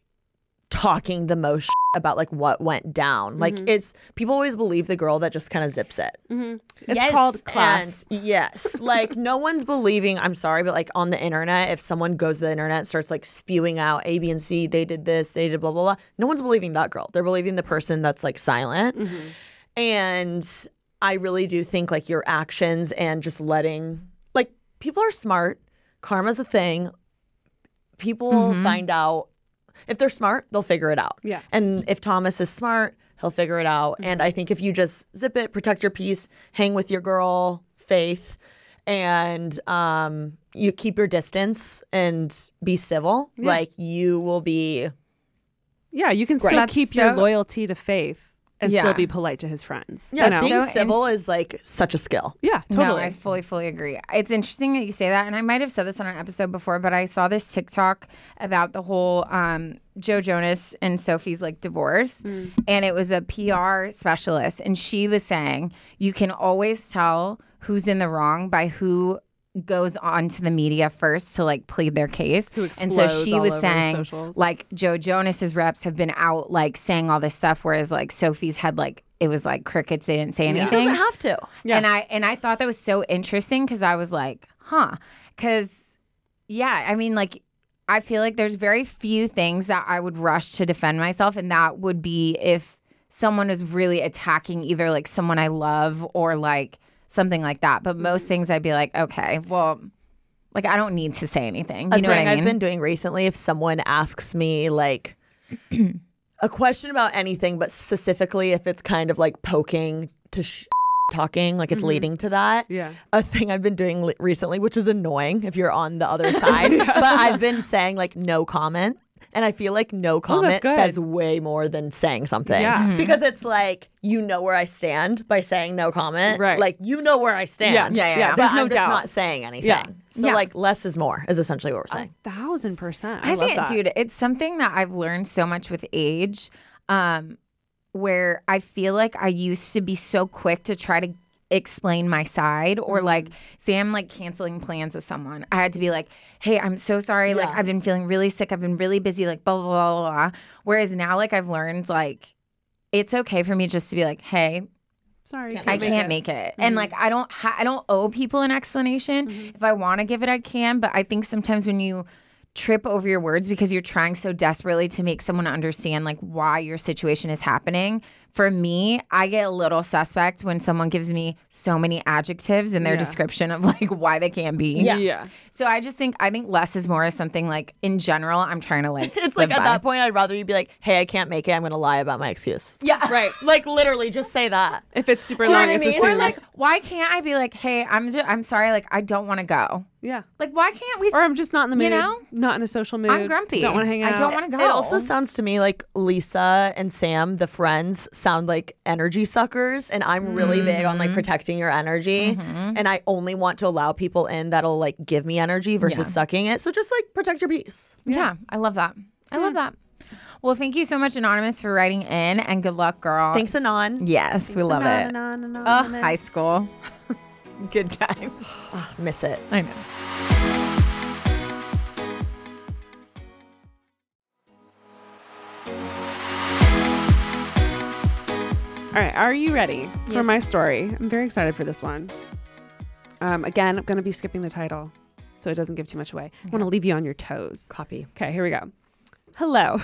talking the most shit about like what went down. Like mm-hmm. it's people always believe the girl that just kind of zips it. Mm-hmm. It's yes. called class. And yes. Like no one's believing, I'm sorry, but like on the internet, if someone goes to the internet and starts like spewing out A, B, and C, they did this, they did blah, blah, blah. No one's believing that girl. They're believing the person that's like silent. Mm-hmm. And I really do think like your actions and just letting like people are smart. Karma's a thing. People mm-hmm. find out. If they're smart, they'll figure it out. Yeah. And if Thomas is smart, he'll figure it out. Mm-hmm. And I think if you just zip it, protect your peace, hang with your girl, Faith, and um, you keep your distance and be civil, yeah. like you will be. Yeah, you can great. still that's keep so... your loyalty to Faith and yeah. still be polite to his friends. Yeah, you know? Being so civil in... is like such a skill. Yeah, totally. No, I fully, fully agree. It's interesting that you say that, and I might have said this on an episode before, but I saw this TikTok about the whole um, Joe Jonas and Sophie's like divorce, mm. and it was a P R specialist, and she was saying you can always tell who's in the wrong by who goes on to the media first to like plead their case. Who explodes and so she all was saying like Joe Jonas's reps have been out like saying all this stuff, whereas like Sophie's had like it was like crickets, they didn't say anything. She doesn't have to. Yeah. And I and I thought that was so interesting because I was like, huh. Cause yeah, I mean like I feel like there's very few things that I would rush to defend myself, and that would be if someone was really attacking either like someone I love or like something like that. But most things I'd be like, okay, well, like I don't need to say anything. You a know what I mean? I've been doing recently, if someone asks me like a question about anything, but specifically if it's kind of like poking to sh- talking, like it's mm-hmm. leading to that. Yeah. A thing I've been doing li- recently, which is annoying if you're on the other side, yeah. but I've been saying like no comment. And I feel like no comment oh, says way more than saying something. Yeah. Mm-hmm. Because it's like, you know where I stand by saying no comment. Right. Like, you know where I stand. Yeah, yeah, yeah. yeah. But There's no I'm doubt. just not saying anything. Yeah. So, yeah. like, less is more is essentially what we're saying. A thousand percent. I, I love think, that. Dude, it's something that I've learned so much with age um, where I feel like I used to be so quick to try to explain my side or mm-hmm. like say I'm like canceling plans with someone. I had to be like, hey, I'm so sorry. Yeah. Like I've been feeling really sick. I've been really busy, like blah, blah, blah, blah, blah. Whereas now like I've learned like it's okay for me just to be like, hey, sorry, can't I make can't it. make it. Mm-hmm. And like I don't ha- I don't owe people an explanation. Mm-hmm. If I want to give it, I can. But I think sometimes when you trip over your words because you're trying so desperately to make someone understand like why your situation is happening. For me, I get a little suspect when someone gives me so many adjectives in their yeah. description of like why they can't be. Yeah. yeah. So I just think I think less is more is something like in general I'm trying to like it's like at by. that point I'd rather you be like, hey, I can't make it. I'm gonna lie about my excuse. Yeah. Right. Like literally just say that. If it's super long, it's mean? a serious. Or like, why can't I be like, hey, I'm just, I'm sorry, like I don't want to go. Yeah. Like why can't we? Or I'm just not in the mood. You know? Not in a social mood. I'm grumpy. Don't want to hang out. I don't want to go. It also sounds to me like Lisa and Sam, the friends, sound like energy suckers, and I'm really mm-hmm. big on like protecting your energy, mm-hmm. and I only want to allow people in that'll like give me energy versus yeah. sucking it. So just like protect your peace. Yeah, yeah I love that. I yeah. love that. Well, thank you so much, Anonymous, for writing in, and good luck, girl. Thanks, Anon. Yes, Thanks, we love Anon, it. Anon, Anon, Anon, oh, high school. Good times. Oh, miss it. I know. All right, are you ready yes. for my story? I'm very excited for this one. Um, again, I'm going to be skipping the title so it doesn't give too much away. Okay. I want to leave you on your toes. Copy. Okay, here we go. Hello.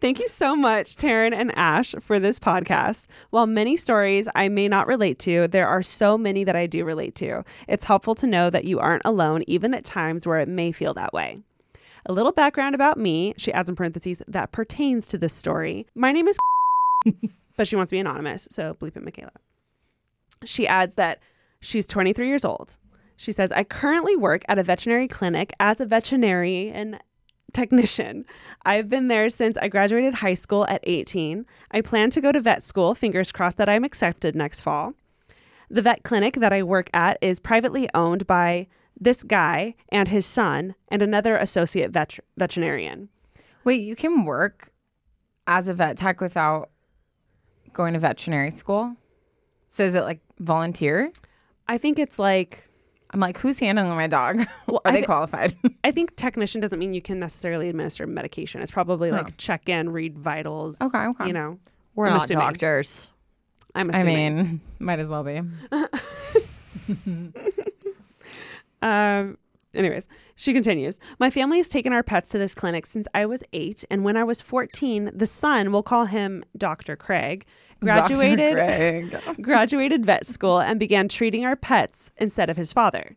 Thank you so much, Taryn and Ash, for this podcast. While many stories I may not relate to, there are so many that I do relate to. It's helpful to know that you aren't alone, even at times where it may feel that way. A little background about me, she adds in parentheses, that pertains to this story. My name is... But she wants to be anonymous, so bleep it, Michaela. She adds that she's twenty-three years old. She says, I currently work at a veterinary clinic as a veterinarian technician. I've been there since I graduated high school at eighteen. I plan to go to vet school, fingers crossed that I'm accepted next fall. The vet clinic that I work at is privately owned by this guy and his son and another associate vet- veterinarian. Wait, you can work as a vet tech without going to veterinary school? So is it like volunteer? I think it's like... I'm like, who's handling my dog? Well, Are th- they qualified? I think technician doesn't mean you can necessarily administer medication. It's probably like oh. check in, read vitals. Okay, okay. You know, we're I'm not assuming. doctors. I'm assuming. I mean, might as well be. um. Anyways, she continues, my family has taken our pets to this clinic since I was eight. And when I was fourteen, the son, we'll call him Doctor Craig, graduated, Doctor Craig. graduated vet school and began treating our pets instead of his father.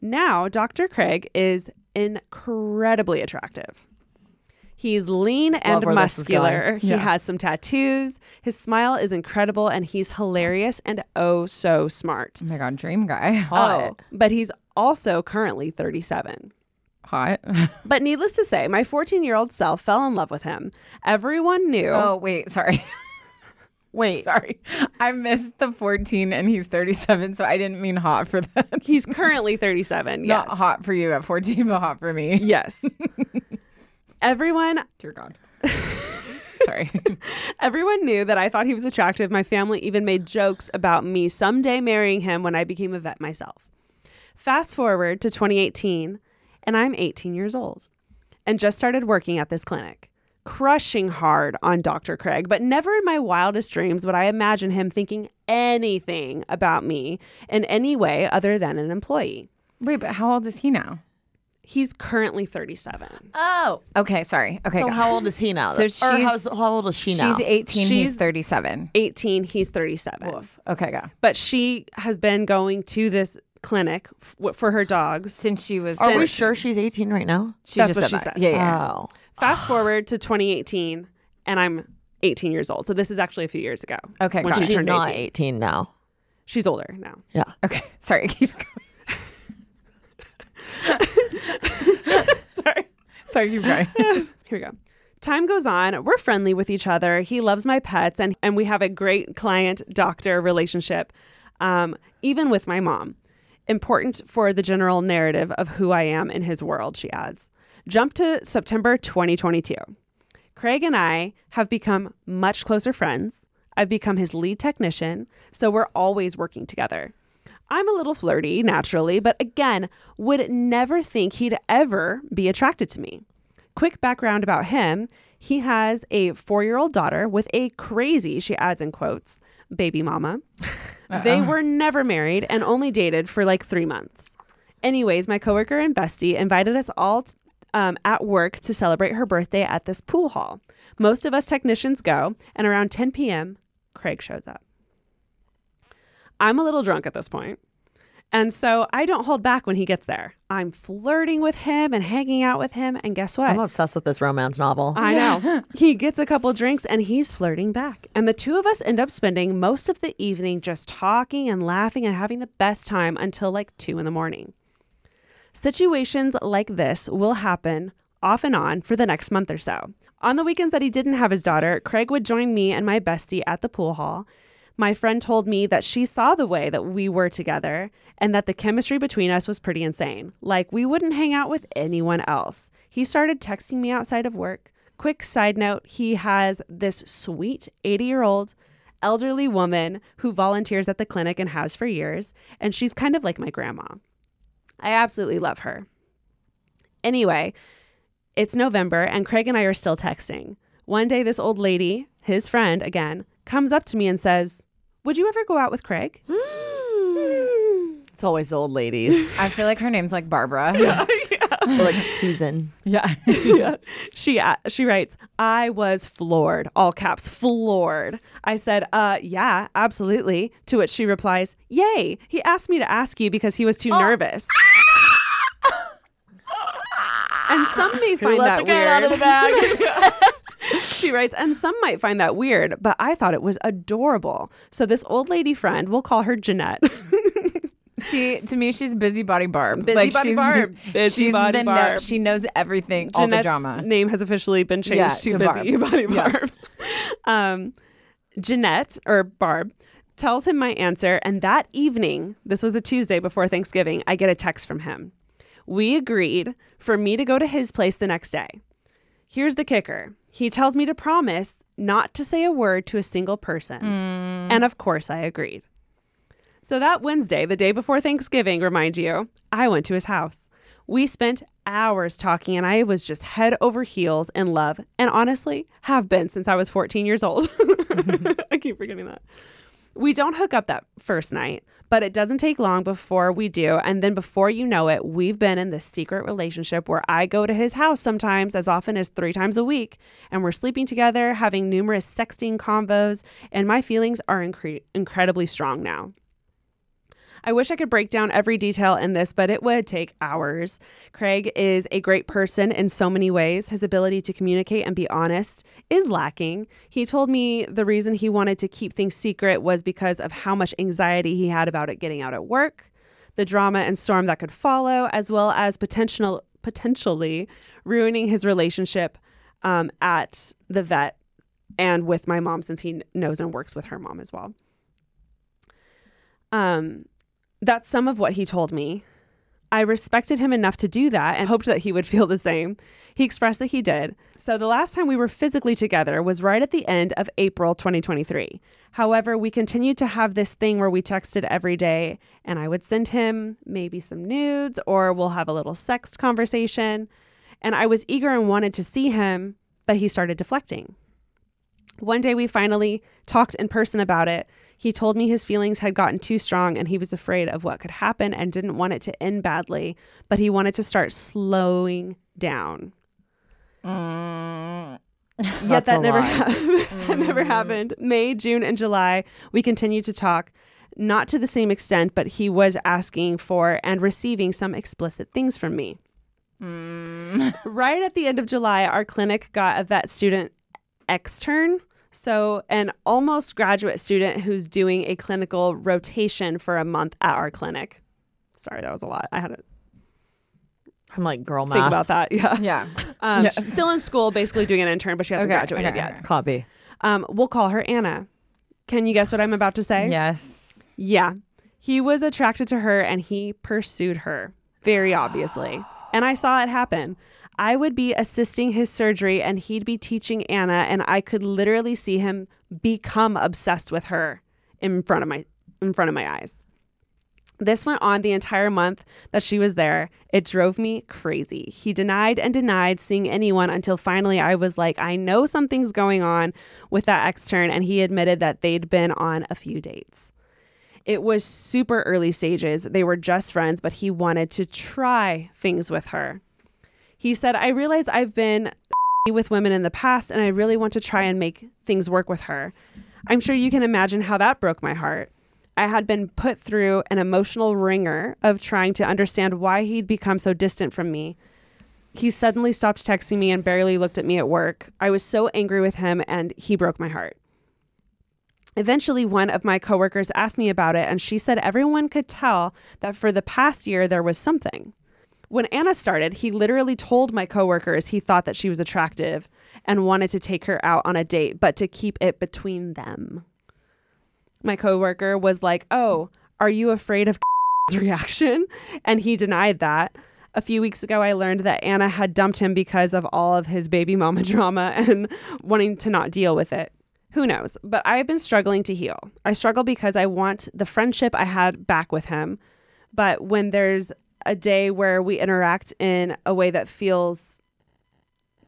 Now, Doctor Craig is incredibly attractive. He's lean and muscular. Yeah. He has some tattoos. His smile is incredible, and he's hilarious and oh so smart. Oh my God, dream guy. Hot. Oh, but he's also currently thirty-seven. Hot. But needless to say, my fourteen-year-old self fell in love with him. Everyone knew. Oh, wait, sorry. Wait. Sorry. I missed the fourteen and he's thirty-seven, so I didn't mean hot for that. He's currently thirty-seven, yes. Not hot for you at fourteen, but hot for me. Yes. Everyone. Dear God. Sorry. Everyone knew that I thought he was attractive. My family even made jokes about me someday marrying him when I became a vet myself. Fast forward to twenty eighteen, and I'm eighteen years old and just started working at this clinic, crushing hard on Doctor Craig, but never in my wildest dreams would I imagine him thinking anything about me in any way other than an employee. Wait, but how old is he now? He's currently thirty-seven. Oh. Okay, sorry. Okay. So how old is he now? So she's, or how, how old is she now? She's eighteen, she's he's thirty-seven. eighteen, he's thirty-seven. Oof. Okay, go. But she has been going to this clinic f- for her dogs since she was. Are since, we sure she's eighteen right now? She That's just what said she that. said. Yeah, yeah. Oh. Fast forward to twenty eighteen, and I'm eighteen years old. So this is actually a few years ago. Okay, when she she's turned not eighteen. eighteen now. She's older now. Yeah. Okay. Sorry. I keep going. Sorry. Sorry. Keep going. Here we go. Time goes on. We're friendly with each other. He loves my pets, and and we have a great client-doctor relationship, um, even with my mom. Important for the general narrative of who I am in his world, she adds. Jump to September twenty twenty-two. Craig and I have become much closer friends. I've become his lead technician, so we're always working together. I'm a little flirty, naturally, but again, would never think he'd ever be attracted to me. Quick background about him. He has a four-year-old daughter with a crazy, she adds in quotes, baby mama. They were never married and only dated for like three months. Anyways, my coworker and bestie invited us all t- um, at work to celebrate her birthday at this pool hall. Most of us technicians go, and around ten p.m., Craig shows up. I'm a little drunk at this point, and so I don't hold back when he gets there. I'm flirting with him and hanging out with him, and guess what? I'm obsessed with this romance novel. I know. He gets a couple drinks, and he's flirting back. And the two of us end up spending most of the evening just talking and laughing and having the best time until like two in the morning. Situations like this will happen off and on for the next month or so. On the weekends that he didn't have his daughter, Craig would join me and my bestie at the pool hall. My friend told me that she saw the way that we were together and that the chemistry between us was pretty insane. Like, we wouldn't hang out with anyone else. He started texting me outside of work. Quick side note, he has this sweet eighty-year-old elderly woman who volunteers at the clinic and has for years, and she's kind of like my grandma. I absolutely love her. Anyway, it's November, and Craig and I are still texting. One day, this old lady, his friend again, comes up to me and says, "Would you ever go out with Craig?" It's always the old ladies. I feel like her name's like Barbara. Yeah, yeah. Or like Susan. Yeah. Yeah. She uh, she writes, "I was floored," all caps, floored. I said, uh, yeah, absolutely. To which she replies, "Yay, he asked me to ask you because he was too oh. nervous." And some may find that the weird. Out of the bag. She writes, and some might find that weird, but I thought it was adorable. So this old lady friend, we'll call her Jeanette. See, to me, she's busybody Barb. Busybody like Barb. Busybody Barb. No, she knows everything. Jeanette's all the drama. Name has officially been changed yeah, to, to Busybody Barb. Barb. Yeah. Um, Jeanette or Barb tells him my answer, and that evening, this was a Tuesday before Thanksgiving, I get a text from him. We agreed for me to go to his place the next day. Here's the kicker. He tells me to promise not to say a word to a single person. Mm. And of course I agreed. So that Wednesday, the day before Thanksgiving, remind you, I went to his house. We spent hours talking, and I was just head over heels in love, and honestly have been since I was fourteen years old. I keep forgetting that. We don't hook up that first night, but it doesn't take long before we do. And then before you know it, we've been in this secret relationship where I go to his house sometimes as often as three times a week. And we're sleeping together, having numerous sexting convos. And my feelings are incre- incredibly strong now. I wish I could break down every detail in this, but it would take hours. Craig is a great person in so many ways. His ability to communicate and be honest is lacking. He told me the reason he wanted to keep things secret was because of how much anxiety he had about it getting out at work, the drama and storm that could follow, as well as potential potentially ruining his relationship um, at the vet and with my mom, since he knows and works with her mom as well. Um. That's some of what he told me. I respected him enough to do that and hoped that he would feel the same. He expressed that he did. So the last time we were physically together was right at the end of April twenty twenty-three. However, we continued to have this thing where we texted every day, and I would send him maybe some nudes, or we'll have a little sex conversation. And I was eager and wanted to see him, but he started deflecting. One day we finally talked in person about it. He told me his feelings had gotten too strong and he was afraid of what could happen and didn't want it to end badly, but he wanted to start slowing down. Mm. Yet that never, ha- mm. that never happened. May, June, and July, we continued to talk, not to the same extent, but he was asking for and receiving some explicit things from me. Mm. Right at the end of July, our clinic got a vet student extern, so an almost graduate student who's doing a clinical rotation for a month at our clinic. Sorry, that was a lot. I had to I'm like girl math. Think about that. Yeah. Yeah. Um, yeah. She's still in school, basically doing an intern, but she hasn't okay, graduated okay, yet. Okay. Copy. Um, we'll call her Anna. Can you guess what I'm about to say? Yes. Yeah. He was attracted to her and he pursued her, very obviously. And I saw it happen. I would be assisting his surgery and he'd be teaching Anna, and I could literally see him become obsessed with her in front of my in front of my eyes. This went on the entire month that she was there. It drove me crazy. He denied and denied seeing anyone until finally I was like, I know something's going on with that extern, and he admitted that they'd been on a few dates. It was super early stages. They were just friends, but he wanted to try things with her. He said, I realize I've been with women in the past and I really want to try and make things work with her. I'm sure you can imagine how that broke my heart. I had been put through an emotional wringer of trying to understand why he'd become so distant from me. He suddenly stopped texting me and barely looked at me at work. I was so angry with him and he broke my heart. Eventually, one of my coworkers asked me about it and she said everyone could tell that for the past year there was something. When Anna started, he literally told my coworkers he thought that she was attractive and wanted to take her out on a date, but to keep it between them. My coworker was like, oh, are you afraid of reaction? And he denied that. A few weeks ago, I learned that Anna had dumped him because of all of his baby mama drama and wanting to not deal with it. Who knows? But I've been struggling to heal. I struggle because I want the friendship I had back with him. But when there's a day where we interact in a way that feels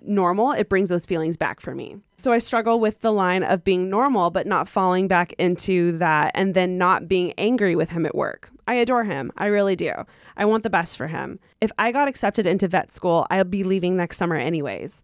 normal, it brings those feelings back for me. So I struggle with the line of being normal, but not falling back into that and then not being angry with him at work. I adore him. I really do. I want the best for him. If I got accepted into vet school, I'll be leaving next summer anyways.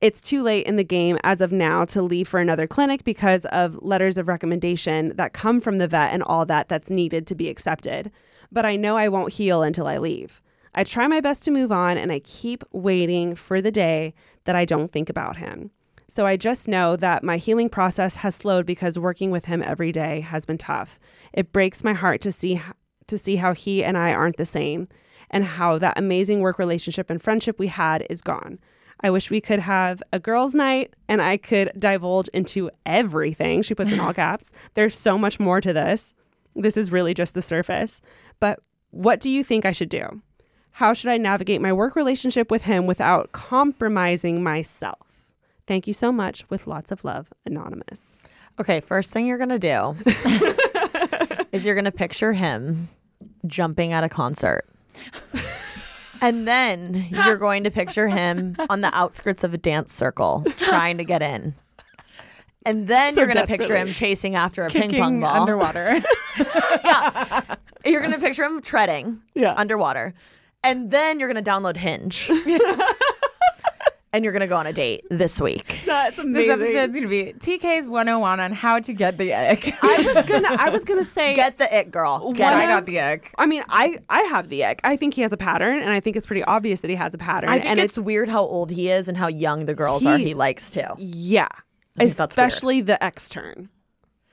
It's too late in the game as of now to leave for another clinic because of letters of recommendation that come from the vet and all that that's needed to be accepted. But I know I won't heal until I leave. I try my best to move on and I keep waiting for the day that I don't think about him. So I just know that my healing process has slowed because working with him every day has been tough. It breaks my heart to see to see how he and I aren't the same and how that amazing work relationship and friendship we had is gone. I wish we could have a girls' night and I could divulge into everything. She puts in all caps. There's so much more to this. This is really just the surface. But what do you think I should do? How should I navigate my work relationship with him without compromising myself? Thank you so much. With lots of love, Anonymous. Okay, first thing you're going to do is you're going to picture him jumping at a concert. And then you're going to picture him on the outskirts of a dance circle trying to get in. And then so you're going to picture him chasing after a ping pong ball. Underwater. Yeah. You're going to picture him treading yeah. underwater. And then you're going to download Hinge. And you're going to go on a date this week. That's amazing. This episode's going to be T K's one oh one on how to get the ick. I was going to I was gonna say... Get the ick, girl. Get I got the ick. I mean, I, I have the ick. I think he has a pattern, and I think it's pretty obvious that he has a pattern. I think and it's, it's weird how old he is and how young the girls are he likes, too. Yeah. Especially the ex turn.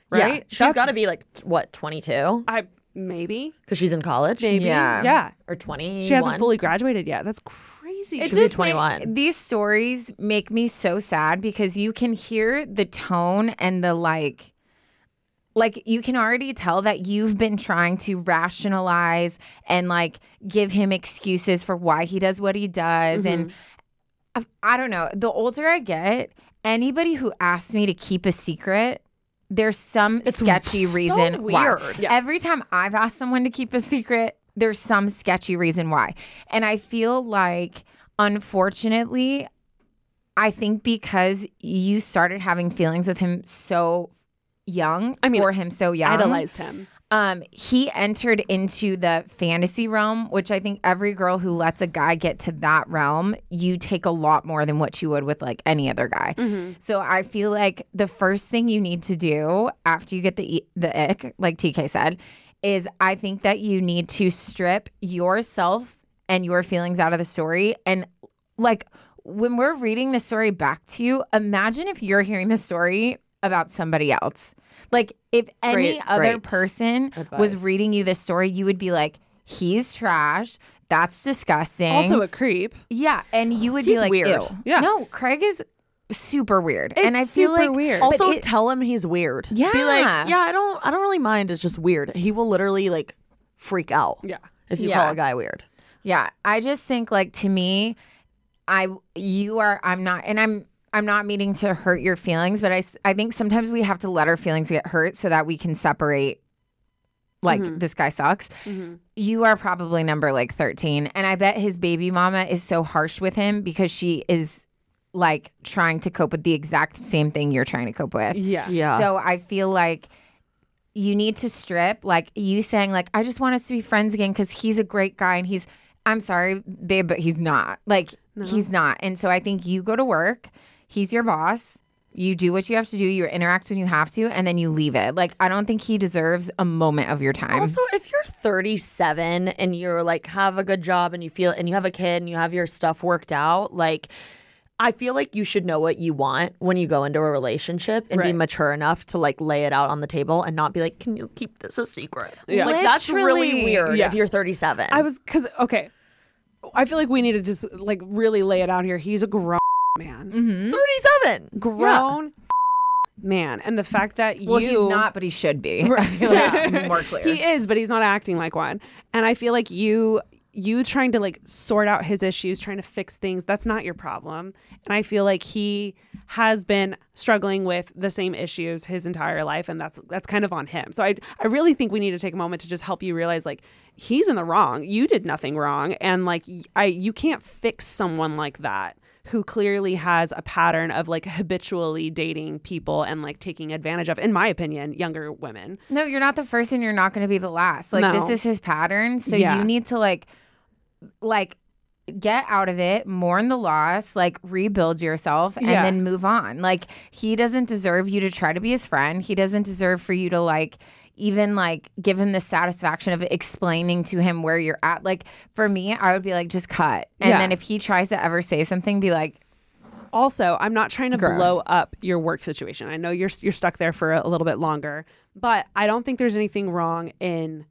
Right? Yeah. She's got to be, like, what, twenty-two? I... Maybe. Because she's in college? Maybe. Yeah. yeah. Or twenty-one. She hasn't fully graduated yet. That's crazy. It She'll just be twenty-one. Make, these stories make me so sad because you can hear the tone and the like, like you can already tell that you've been trying to rationalize and like give him excuses for why he does what he does. Mm-hmm. And I, I don't know. The older I get, anybody who asks me to keep a secret, there's some it's sketchy so reason weird. Why. Yeah. Every time I've asked someone to keep a secret, there's some sketchy reason why. And I feel like, unfortunately, I think because you started having feelings with him so young, I mean, for him so young. Idolized him. Um, he entered into the fantasy realm, which I think every girl who lets a guy get to that realm, you take a lot more than what you would with like any other guy. Mm-hmm. So I feel like the first thing you need to do after you get the the ick, like T K said, is I think that you need to strip yourself and your feelings out of the story. And like when we're reading the story back to you, imagine if you're hearing the story about somebody else. Like if any great, other great person advice. Was reading you this story, you would be like, he's trash. That's disgusting. Also a creep. Yeah. And you would he's be like, weird. Ew. Yeah. No, Craig is super weird. It's and I feel super like weird. Also it, tell him he's weird. Yeah. Be like, yeah, I don't I don't really mind. It's just weird. He will literally like freak out. Yeah. If you yeah. call a guy weird. Yeah. I just think like to me, I you are I'm not and I'm I'm not meaning to hurt your feelings, but I, I think sometimes we have to let our feelings get hurt so that we can separate, like, mm-hmm. this guy sucks. Mm-hmm. You are probably number, like, thirteen, and I bet his baby mama is so harsh with him because she is, like, trying to cope with the exact same thing you're trying to cope with. Yeah. yeah. So I feel like you need to strip, like, you saying, like, I just want us to be friends again because he's a great guy and he's – I'm sorry, babe, but he's not. Like, No. He's not. And so I think you go to work. He's your boss. You do what you have to do. You interact when you have to, and then you leave it. Like, I don't think he deserves a moment of your time. Also, if you're thirty-seven and you're like have a good job and you feel and you have a kid and you have your stuff worked out, like, I feel like you should know what you want when you go into a relationship and right. be mature enough to like lay it out on the table and not be like, can you keep this a secret? Yeah. Like, that's really weird yeah. if you're thirty-seven. I was because okay, I feel like we need to just like really lay it out here. He's a grown. Man, mm-hmm. thirty-seven, grown yeah. man, and the fact that you well, he's not, but he should be. Right. Yeah. More clear, he is, but he's not acting like one. And I feel like you, you trying to like sort out his issues, trying to fix things, that's not your problem. And I feel like he has been struggling with the same issues his entire life, and that's that's kind of on him. So I I really think we need to take a moment to just help you realize like he's in the wrong. You did nothing wrong, and like I you can't fix someone like that, who clearly has a pattern of like habitually dating people and like taking advantage of, in my opinion, younger women. No, you're not the first and you're not going to be the last. Like no. This is his pattern. So yeah. you need to like, like get out of it, mourn the loss, like rebuild yourself and yeah. then move on. Like he doesn't deserve you to try to be his friend. He doesn't deserve for you to like, even like give him the satisfaction of explaining to him where you're at. Like for me, I would be like, just cut. And yeah. then if he tries to ever say something, be like, also, I'm not trying to gross. blow up your work situation. I know you're you're stuck there for a little bit longer, but I don't think there's anything wrong in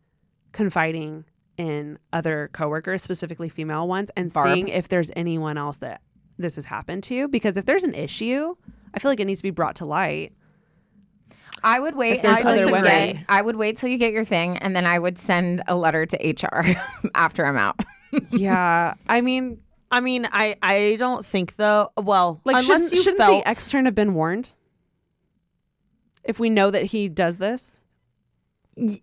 confiding in other coworkers, specifically female ones, and Barb. seeing if there's anyone else that this has happened to. Because if there's an issue, I feel like it needs to be brought to light. I would wait until you get, I would wait till you get your thing, and then I would send a letter to H R after I'm out. yeah. I mean, I mean, I, I don't think though, well, like, unless shouldn't, you shouldn't felt... the extern have been warned? If we know that he does this? Y-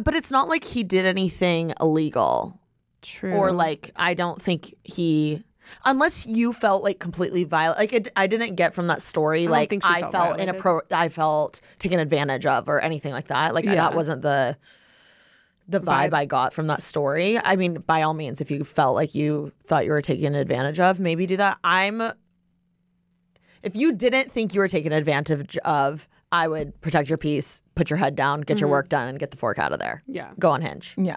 but it's not like he did anything illegal. True. Or like, I don't think he... Unless you felt like completely violent, like it, I didn't get from that story. I like I felt, felt inappropriate, I felt taken advantage of, or anything like that. Like yeah. I, that wasn't the the vibe, vibe I got from that story. I mean, by all means, if you felt like you thought you were taken advantage of, maybe do that. I'm. If you didn't think you were taken advantage of, I would protect your peace, put your head down, get mm-hmm. your work done, and get the fork out of there. Yeah. Go on Hinge. Yeah.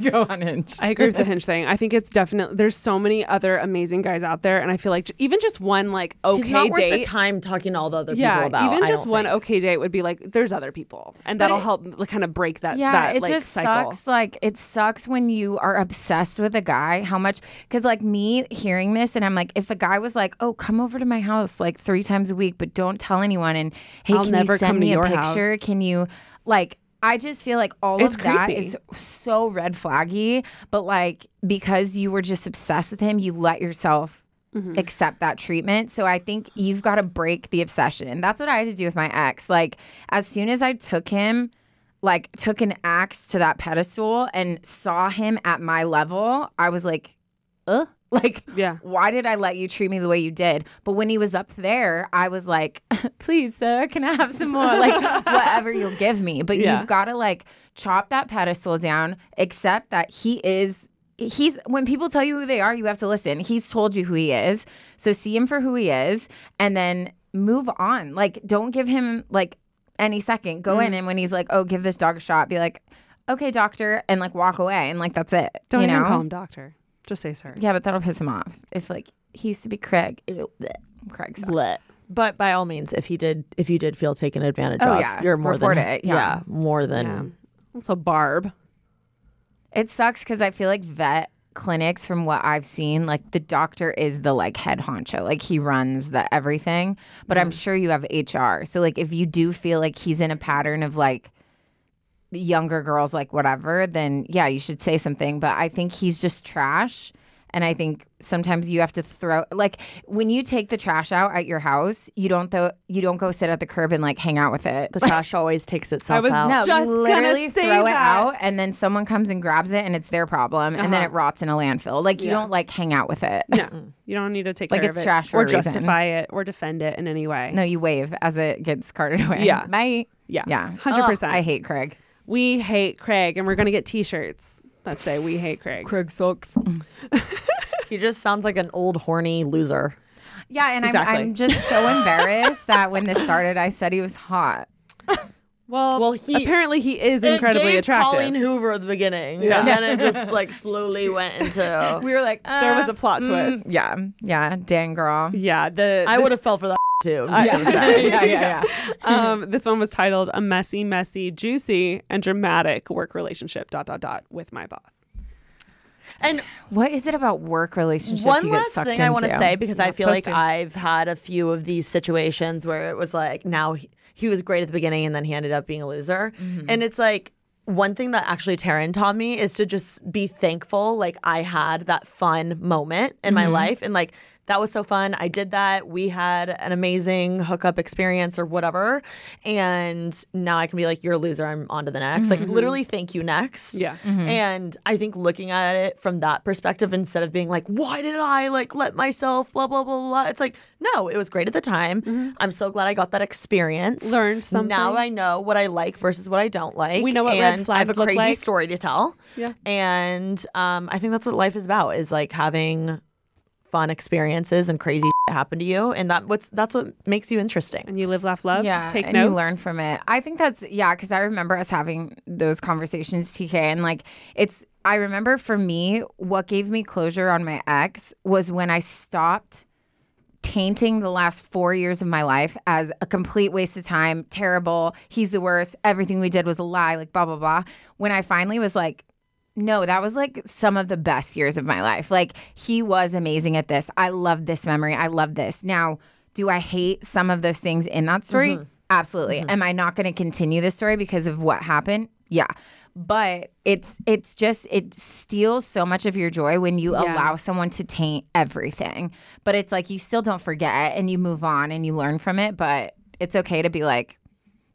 Go on Hinge. I agree with the Hinge thing. I think it's definitely, there's so many other amazing guys out there, and I feel like even just one like okay date. He's not worth date, the time talking to all the other yeah, people about. Yeah, even just one think. okay date would be like, there's other people. And but that'll it, help like, kind of break that cycle. Yeah, that, it like, just cycle. sucks. Like, it sucks when you are obsessed with a guy, how much, because like me hearing this, and I'm like, if a guy was like, oh, come over to my house like three times a week, but don't tell anyone, and hey, I'll can never you send come me to your a picture? House. Can you, like, I just feel like all it's of creepy. That is so red flaggy, but like, because you were just obsessed with him, you let yourself mm-hmm. accept that treatment. So I think you've got to break the obsession. And that's what I had to do with my ex. Like, as soon as I took him, like, took an axe to that pedestal and saw him at my level, I was like, ugh. Like, yeah. why did I let you treat me the way you did? But when he was up there, I was like, please, sir, can I have some more? Like, whatever you'll give me. But yeah. you've got to, like, chop that pedestal down, accept that he is – he's – when people tell you who they are, you have to listen. He's told you who he is. So see him for who he is and then move on. Like, don't give him, like, any second. Go mm. in and when he's like, oh, give this dog a shot, be like, okay, doctor, and, like, walk away. And, like, that's it. Don't you even know? Call him doctor. Just say sir. Yeah, but that'll piss him off. If like he used to be Craig, ew, bleh, Craig sucks. Bleh. But by all means, if he did, if you did feel taken advantage oh, of, yeah. you're more Report than it. Yeah. yeah, more than. Yeah. So Barb, it sucks because I feel like vet clinics, from what I've seen, like the doctor is the like head honcho, like he runs the everything. But mm. I'm sure you have H R, so like if you do feel like he's in a pattern of like. Younger girls, like whatever, then yeah, you should say something. But I think he's just trash. And I think sometimes you have to throw, like when you take the trash out at your house, you don't throw, you don't go sit at the curb and like hang out with it. The like, trash always takes itself out. I was out. No, just you literally throw that. It out and then someone comes and grabs it and it's their problem uh-huh. and then it rots in a landfill. Like yeah. you don't like hang out with it. No, you don't need to take like care of it. Like it's trash for or a justify reason. It or defend it in any way. No, you wave as it gets carted away. Yeah. Bye. Yeah. Yeah. one hundred percent. Oh, I hate Craig. We hate Craig, and we're going to get T-shirts that say we hate Craig. Craig sucks. He just sounds like an old horny loser. Yeah, and exactly. I'm, I'm just so embarrassed that when this started, I said he was hot. Well, well he, apparently he is incredibly attractive. Colleen Hoover at the beginning. Yeah. And then it just like slowly went into... We were like, uh, there was a plot mm, twist. Yeah. Yeah. Dang, girl. Yeah. The, I would have fell for that too. I, yeah. yeah, yeah, yeah. um, this one was titled A Messy, Messy, Juicy, and Dramatic Work Relationship, dot, dot, dot, with My Boss. And what is it about work relationships you get sucked into? One last thing I want to say, because I feel like I've had a few of these situations where it was like, now he, he was great at the beginning and then he ended up being a loser. Mm-hmm. And it's like, one thing that actually Taryn taught me is to just be thankful. Like, I had that fun moment in mm-hmm. my life, and like, that was so fun. I did that. We had an amazing hookup experience or whatever. And now I can be like, you're a loser. I'm on to the next. Mm-hmm. Like, literally, thank you, next. Yeah. Mm-hmm. And I think looking at it from that perspective, instead of being like, why did I like let myself blah, blah, blah, blah. It's like, no, it was great at the time. Mm-hmm. I'm so glad I got that experience. Learned something. Now I know what I like versus what I don't like. We know what and red flags look like. I have a crazy like. story to tell. Yeah. And um, I think that's what life is about, is like having fun experiences and crazy shit happen to you, and that what's that's what makes you interesting. And you live, laugh, love. Yeah, take and notes. You learn from it. I think that's yeah, because I remember us having those conversations, T K, and like it's. I remember for me, what gave me closure on my ex was when I stopped tainting the last four years of my life as a complete waste of time, terrible. He's the worst. Everything we did was a lie. Like blah blah blah. When I finally was like, no, that was like some of the best years of my life. Like, he was amazing at this. I love this memory. I love this. Now, do I hate some of those things in that story? Mm-hmm. Absolutely. Mm-hmm. Am I not going to continue this story because of what happened? Yeah. But it's it's just, it steals so much of your joy when you yeah. allow someone to taint everything. But it's like, you still don't forget and you move on and you learn from it. But it's okay to be like,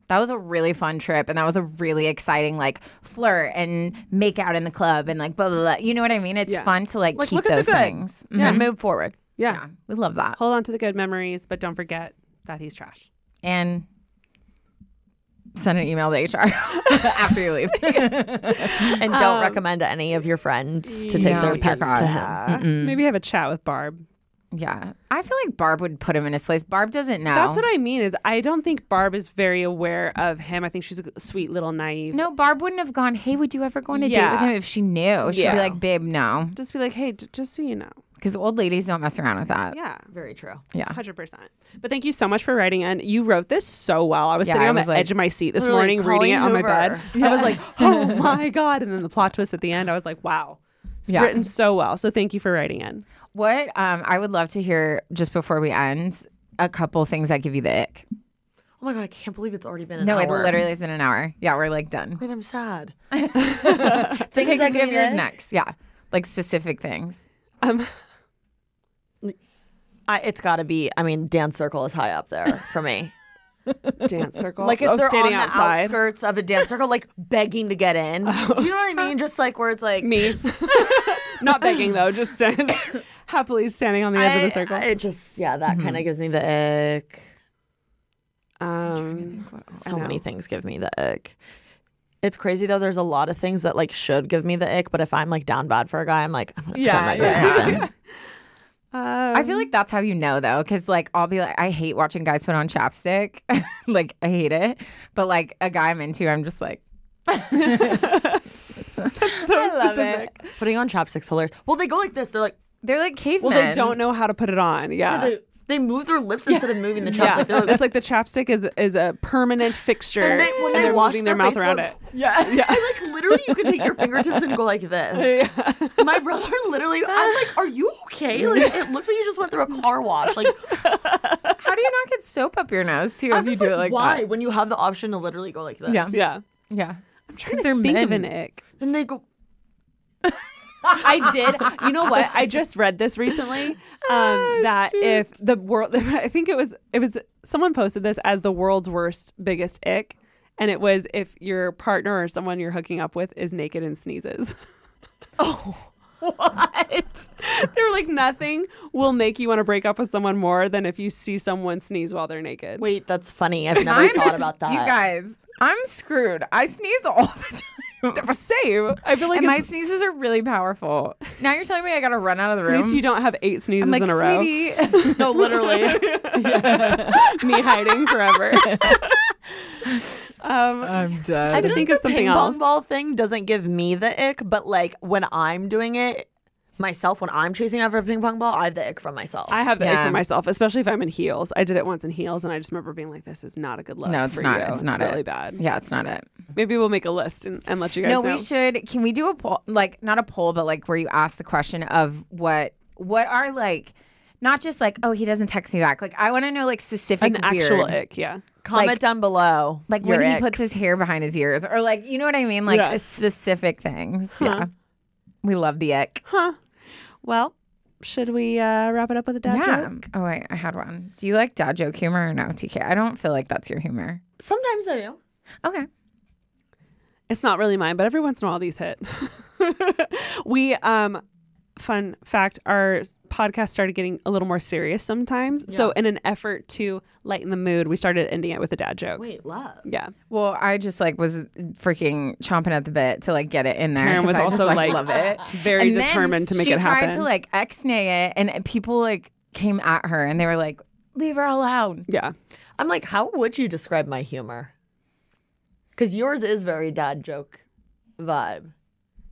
that was a really fun trip, and that was a really exciting, like, flirt and make out in the club and, like, blah, blah, blah. You know what I mean? It's yeah. fun to, like, like keep those things. Mm-hmm. Yeah, move forward. Yeah. yeah. We love that. Hold on to the good memories, but don't forget that he's trash. And send an email to H R after you leave. And don't um, recommend any of your friends to take no, their tips to him. Mm-mm. Maybe have a chat with Barb. Yeah. I feel like Barb would put him in his place. Barb doesn't know. That's what I mean, is I don't think Barb is very aware of him. I think she's a sweet little naive. No, Barb wouldn't have gone, hey, would you ever go on a yeah. date with him if she knew? She'd yeah. be like, babe, no. Just be like, hey, d- just so you know. Because old ladies don't mess around with that. Yeah. Very true. Yeah. one hundred percent. But thank you so much for writing in. You wrote this so well. I was yeah, sitting I on was the like, edge of my seat this morning like reading it on over. my bed. Yeah. I was like, oh my God. And then the plot twist at the end, I was like, wow. It's yeah. written so well. So thank you for writing in. What um, I would love to hear, just before we end, a couple things that give you the ick. Oh my God, I can't believe it's already been an no, hour. No, it literally has been an hour. Yeah, we're like done. Wait, I'm sad. It's okay, because we have yours next. Yeah, like specific things. Um, I, it's got to be, I mean, dance circle is high up there for me. Dance circle, like if oh, they're on the outside. outskirts of a dance circle, like begging to get in. Oh. Do you know what I mean? Just like where it's like me, not begging though, just stands, happily standing on the edge I, of the circle. It just yeah, that mm-hmm. kind of gives me the ick. Um, so many things give me the ick. It's crazy though. There's a lot of things that like should give me the ick, but if I'm like down bad for a guy, I'm like, I'm gonna yeah, pretend that doesn't happen. Um, I feel like that's how you know, though, because, like, I'll be like, I hate watching guys put on chapstick. Like, I hate it. But, like, a guy I'm into, I'm just like. That's so I specific. Putting on chapstick's hilarious. Well, they go like this. They're like. They're like cavemen. Well, they don't know how to put it on. Yeah. yeah they, they move their lips yeah. instead of moving the chapstick. Yeah. Like, it's like the chapstick is is a permanent fixture. And, they, when and they they're wash moving their, their mouth around like, it. Yeah. yeah. I, like, literally, you can take your fingertips and go like this. Yeah. My brother literally, I'm like, are you okay? Like, it looks like you just went through a car wash. Like, how do you not get soap up your nose, too, if you do like, it like why? that? Why? When you have the option to literally go like this. Yeah. Yeah. Yeah. I'm trying to think men. of an ick. And they go. I did. You know what? I just read this recently. Um, oh, that shoot. if the world, I think it was, it was someone posted this as the world's worst, biggest ick, and it was if your partner or someone you're hooking up with is naked and sneezes. Oh, what? They were like, nothing will make you want to break up with someone more than if you see someone sneeze while they're naked. Wait, that's funny. I've never thought about that. You guys, I'm screwed. I sneeze all the time. Same. time. I feel like my sneezes are really powerful. Now you're telling me I gotta run out of the room. At least you don't have eight sneezes like, in a row. Sweetie. No, literally. Me hiding forever. Um, I'm done. I, I think like of something else. The ping pong ball thing doesn't give me the ick, but like when I'm doing it myself, when I'm chasing after a ping pong ball, I have the ick from myself. I have the yeah. ick for myself, especially if I'm in heels. I did it once in heels, and I just remember being like, "This is not a good look." No, it's for not. You. It's, it's not really it. bad. Yeah, it's not it. Maybe we'll make a list and, and let you guys. No, know. No, we should. Can we do a poll? Like not a poll, but like where you ask the question of what what are like. Not just like, oh, he doesn't text me back. Like, I want to know, like, specific an weird. actual ick, yeah. Comment like, down below. Like, when ick. he puts his hair behind his ears. Or, like, you know what I mean? Like, yeah. specific things. Huh. Yeah. We love the ick. Huh. Well, should we uh, wrap it up with a dad yeah. joke? Oh, wait. I had one. Do you like dad joke humor or no, T K? I don't feel like that's your humor. Sometimes I do. Okay. It's not really mine, but every once in a while these hit. we, um... Fun fact, our podcast started getting a little more serious sometimes. Yeah. So in an effort to lighten the mood, we started ending it with a dad joke. Wait, love. Yeah. Well, I just like was freaking chomping at the bit to like get it in there. Taryn was I also just, like, like love it. Very and determined to make it happen. She tried to like ex-nay it and people like came at her and they were like, leave her alone. Yeah. I'm like, how would you describe my humor? Because yours is very dad joke vibe.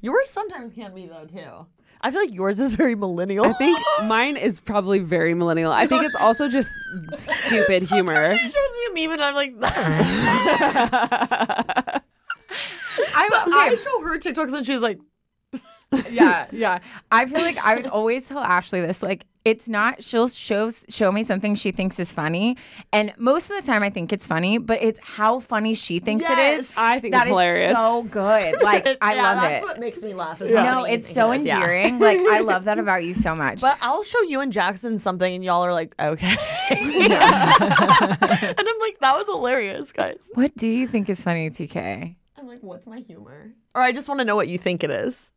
Yours sometimes can be though too. I feel like yours is very millennial. I think mine is probably very millennial. I think it's also just stupid Sometimes humor. She shows me a meme and I'm like, I, okay. I show her TikToks and she's like, yeah, yeah. I feel like I would always tell Ashley this. Like, it's not, she'll show, show me something she thinks is funny. And most of the time I think it's funny, but it's how funny she thinks yes. it is. I think that it's hilarious. That is so good. Like, I yeah, love that's it. That's what makes me laugh. Yeah. No, it's so it endearing. Yeah. Like, I love that about you so much. But I'll show you and Jackson something and y'all are like, okay. And I'm like, that was hilarious, guys. What do you think is funny, T K? I'm like, what's my humor? Or I just want to know what you think it is.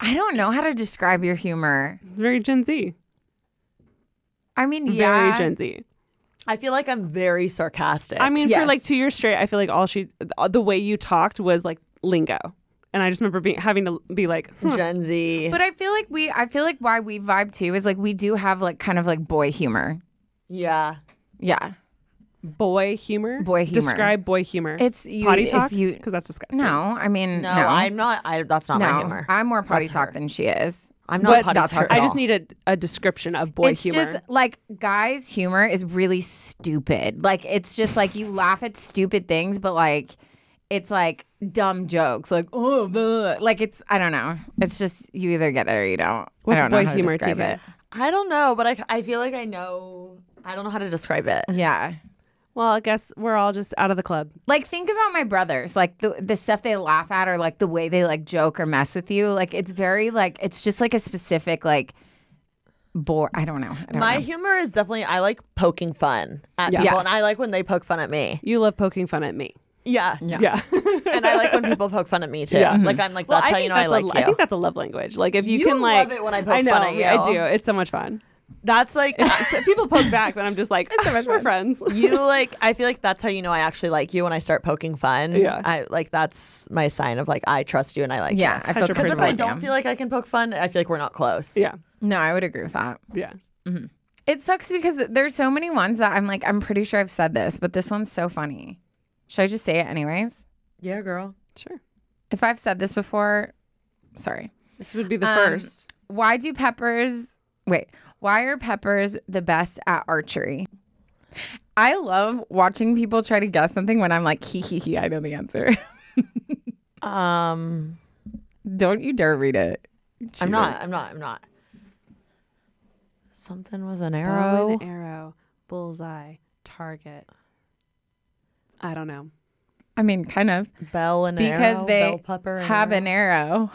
I don't know how to describe your humor. It's very Gen Z. I mean, yeah. Very Gen Z. I feel like I'm very sarcastic. I mean, yes. for like two years straight, I feel like all she, the way you talked was like lingo. And I just remember being having to be like, hmm. Gen Z. But I feel like we, I feel like why we vibe too is like we do have like kind of like boy humor. Yeah. Yeah. Boy humor? Boy humor. Describe boy humor. It's you, potty talk? Because that's disgusting. No, I mean, no. no. I'm not, I, that's not no, my humor. I'm more potty that's talk her. than she is. I'm not but potty that's talk her. I just need a, a description of boy it's humor. It's just like guys' humor is really stupid. Like it's just like you laugh at stupid things, but like it's like dumb jokes. Like, oh, bleh. Like it's, I don't know. It's just you either get it or you don't. What's I don't boy know how humor to describe it? I don't know, but I, I feel like I know, I don't know how to describe it. Yeah. Well, I guess we're all just out of the club. Like, think about my brothers. Like, the the stuff they laugh at or, like, the way they, like, joke or mess with you. Like, it's very, like, it's just, like, a specific, like, bore. I don't know. I don't my know. humor is definitely, I like poking fun at yeah. people. Yeah. And I like when they poke fun at me. You love poking fun at me. Yeah. Yeah. yeah. And I like when people poke fun at me, too. Yeah. Like, I'm like, that's well, how you know I like a, you. I think that's a love language. Like, if you, you can, like. I love it when I poke I know, fun at you. I do. It's so much fun. That's like people poke back, but I'm just like, it's so much we're friends. You like, I feel like that's how you know I actually like you when I start poking fun. Yeah, I like that's my sign of like I trust you and I like yeah, you. Yeah, I feel because if I don't feel like I can poke fun, I feel like we're not close. Yeah, no, I would agree with that. Yeah, mm-hmm. It sucks because there's so many ones that I'm like, I'm pretty sure I've said this, but this one's so funny. Should I just say it anyways? Yeah, girl, sure. If I've said this before, sorry, this would be the um, first. Why do peppers? Wait, why are peppers the best at archery? I love watching people try to guess something when I'm like, hee hee hee, I know the answer. um, Don't you dare read it. Cheater. I'm not, I'm not, I'm not. Something was an arrow. Bow and arrow, bullseye, target. I don't know. I mean, kind of. Bell and arrow. Because they have an arrow.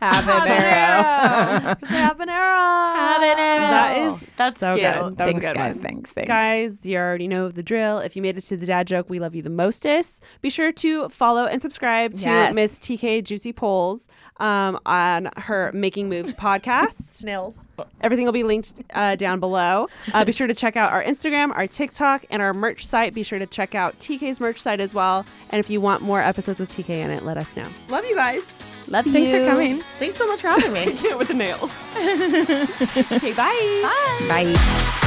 Habanero. Habanero. Habanero. That is That's so cute. Good. That thanks, was a good guys. One. Thanks, thanks. Guys, you already know the drill. If you made it to the dad joke, we love you the mostest. Be sure to follow and subscribe to yes. Miss T K Juicy Polls um, on her Making Moves podcast. Snails. Everything will be linked uh, down below. Uh, be sure to check out our Instagram, our TikTok, and our merch site. Be sure to check out T K's merch site as well. And if you want more episodes with T K in it, let us know. Love you guys. Love Thanks you. Thanks for coming. Thanks so much for having me. I can't with the nails. Okay, bye. Bye. Bye.